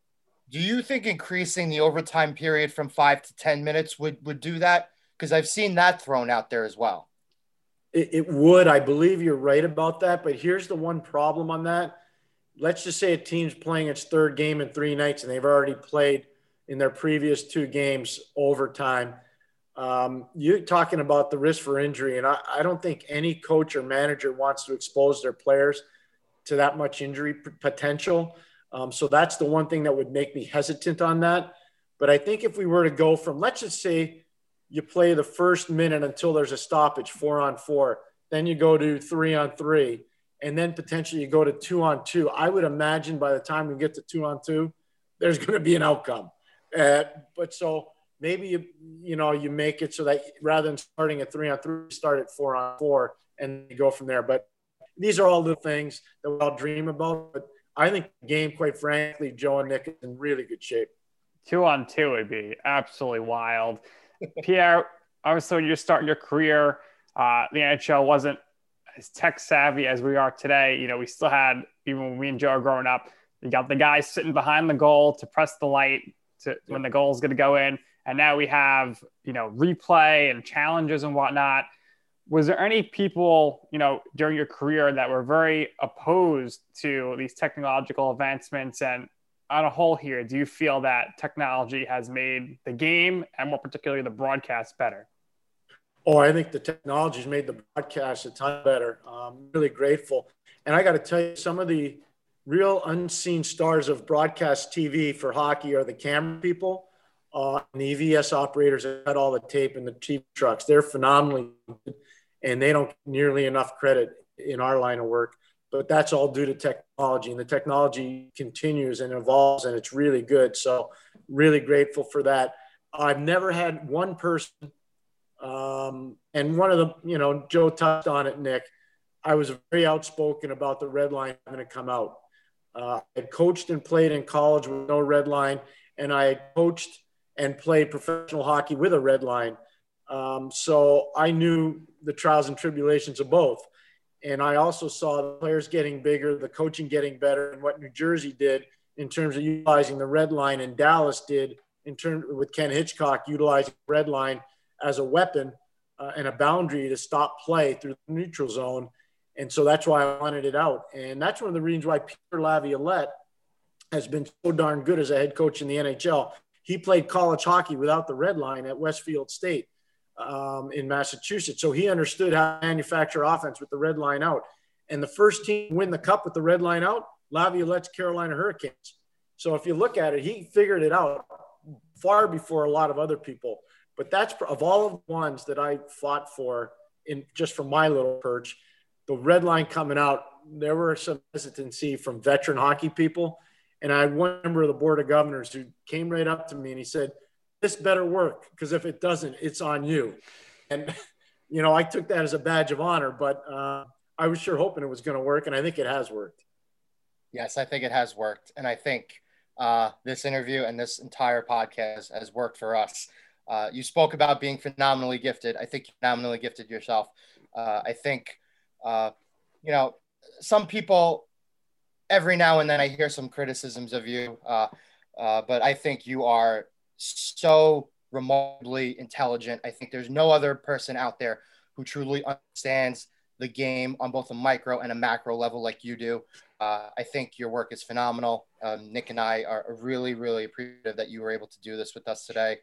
Do you think increasing the overtime period from five to ten minutes would, would do that? Because I've seen that thrown out there as well. It, it would. I believe you're right about that. But here's the one problem on that. Let's just say a team's playing its third game in three nights and they've already played in their previous two games overtime. Um, you're talking about the risk for injury, and I, I don't think any coach or manager wants to expose their players to that much injury p- potential. Um, so that's the one thing that would make me hesitant on that. But I think if we were to go from, let's just say you play the first minute until there's a stoppage, four on four, then you go to three on three, and then potentially you go to two on two. I would imagine by the time we get to two on two, there's going to be an outcome. Uh, but so maybe, you, you know, you make it so that rather than starting at three on three, start at four on four and you go from there. But these are all the things that we all dream about. But I think the game, quite frankly, Joe and Nick, is in really good shape. Two on two would be absolutely wild. Pierre, obviously when you're starting your career, uh, the N H L wasn't as tech savvy as we are today. You know, we still had, even when me and Joe are growing up, you got the guy sitting behind the goal to press the light, to when the goal is going to go in. And now we have, you know, replay and challenges and whatnot. Was there any people, you know, during your career that were very opposed to these technological advancements? And on a whole here, do you feel that technology has made the game and more particularly the broadcast better? Oh, I think the technology has made the broadcast a ton better. I'm really grateful. And I got to tell you, some of the real unseen stars of broadcast T V for hockey are the camera people, uh, and the E V S operators that cut all the tape and the T V trucks. They're phenomenally good, and they don't get nearly enough credit in our line of work. But that's all due to technology, and the technology continues and evolves, and it's really good. So really grateful for that. I've never had one person, um, and one of the, you know, Joe touched on it, Nick. I was very outspoken about the red line having to come out. Uh, I had coached and played in college with no red line, and I had coached and played professional hockey with a red line. Um, so I knew the trials and tribulations of both. And I also saw the players getting bigger, the coaching getting better, and what New Jersey did in terms of utilizing the red line, and Dallas did in terms with Ken Hitchcock utilizing the red line as a weapon uh, and a boundary to stop play through the neutral zone. And so that's why I wanted it out. And that's one of the reasons why Peter Laviolette has been so darn good as a head coach in the N H L. He played college hockey without the red line at Westfield State um, in Massachusetts. So he understood how to manufacture offense with the red line out. And the first team to win the cup with the red line out, Laviolette's Carolina Hurricanes. So if you look at it, he figured it out far before a lot of other people. But that's of all of the ones that I fought for in just from my little perch, the red line coming out, there were some hesitancy from veteran hockey people. And I had one member of the Board of Governors who came right up to me and he said, this better work, because if it doesn't, it's on you. And, you know, I took that as a badge of honor, but uh, I was sure hoping it was going to work. And I think it has worked. Yes, I think it has worked. And I think uh, this interview and this entire podcast has worked for us. Uh, you spoke about being phenomenally gifted. I think you're phenomenally gifted yourself. Uh, I think Uh, you know, some people, every now and then I hear some criticisms of you, uh, uh, but I think you are so remarkably intelligent. I think there's no other person out there who truly understands the game on both a micro and a macro level like you do. Uh, I think your work is phenomenal. Um, Nick and I are really, really appreciative that you were able to do this with us today.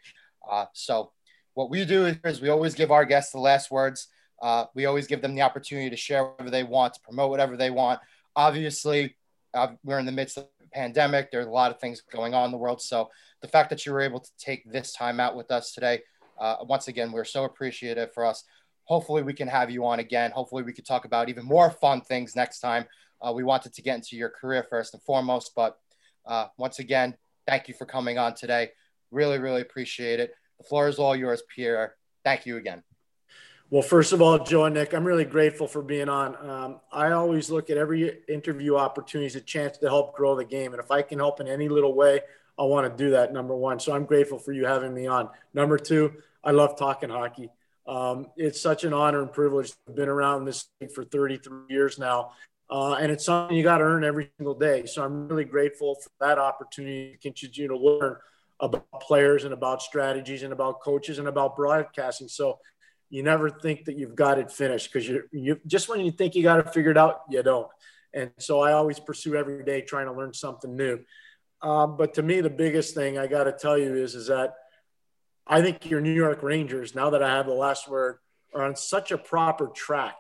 Uh, so what we do is we always give our guests the last words. Uh, we always give them the opportunity to share whatever they want, to promote whatever they want. Obviously, uh, we're in the midst of a pandemic. There's a lot of things going on in the world. So the fact that you were able to take this time out with us today, uh, once again, we're so appreciative for us. Hopefully we can have you on again. Hopefully we could talk about even more fun things next time. Uh, we wanted to get into your career first and foremost, but uh, once again, thank you for coming on today. Really, really appreciate it. The floor is all yours, Pierre. Thank you again. Well, first of all, Joe and Nick, I'm really grateful for being on. Um, I always look at every interview opportunity as a chance to help grow the game. And if I can help in any little way, I want to do that, number one. So I'm grateful for you having me on. Number two, I love talking hockey. Um, it's such an honor and privilege to have been around this league for thirty-three years now. Uh, and it's something you got to earn every single day. So I'm really grateful for that opportunity to continue to learn about players and about strategies and about coaches and about broadcasting. So you never think that you've got it finished, because you you just when you think you got it figured out, you don't. And so I always pursue every day trying to learn something new. Um, but to me, the biggest thing I got to tell you is, is that I think your New York Rangers, now that I have the last word, are on such a proper track.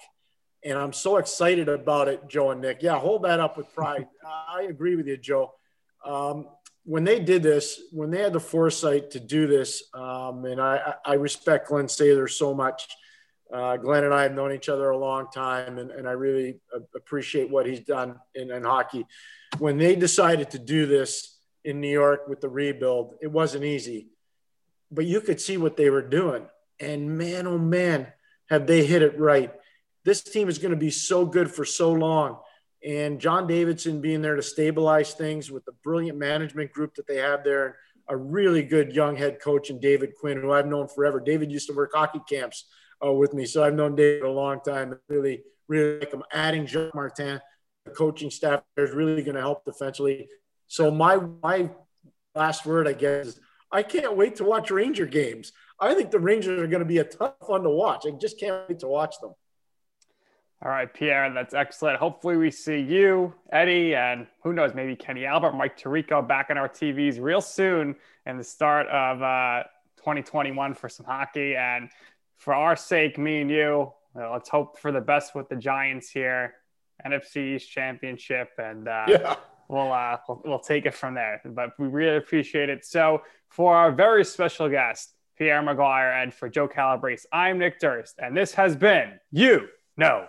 And I'm so excited about it, Joe and Nick. Yeah, hold that up with pride. I agree with you, Joe. Um, when they did this, when they had the foresight to do this, um, and I, I respect Glenn Sather so much. Uh, Glenn and I have known each other a long time, and, and I really appreciate what he's done in, in hockey. When they decided to do this in New York with the rebuild, it wasn't easy, but you could see what they were doing. And man, oh man, have they hit it right. This team is going to be so good for so long. And John Davidson being there to stabilize things with the brilliant management group that they have there, and a really good young head coach in David Quinn, who I've known forever. David used to work hockey camps uh, with me, so I've known David a long time. Really, really like him. Adding Jacques Martin, the coaching staff there, is really going to help defensively. So my my last word, I guess, is I can't wait to watch Ranger games. I think the Rangers are going to be a tough one to watch. I just can't wait to watch them. All right, Pierre, that's excellent. Hopefully we see you, Eddie, and who knows, maybe Kenny Albert, Mike Tirico back on our T Vs real soon in the start of uh, twenty twenty-one for some hockey. And for our sake, me and you, let's hope for the best with the Giants here, N F C East Championship, and uh, yeah. we'll, uh, we'll, we'll take it from there. But we really appreciate it. So for our very special guest, Pierre McGuire, and for Joe Calabrese, I'm Nick Durst, and this has been You Know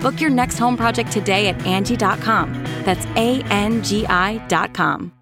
Book your next home project today at Angie dot com. That's A N G I dot com.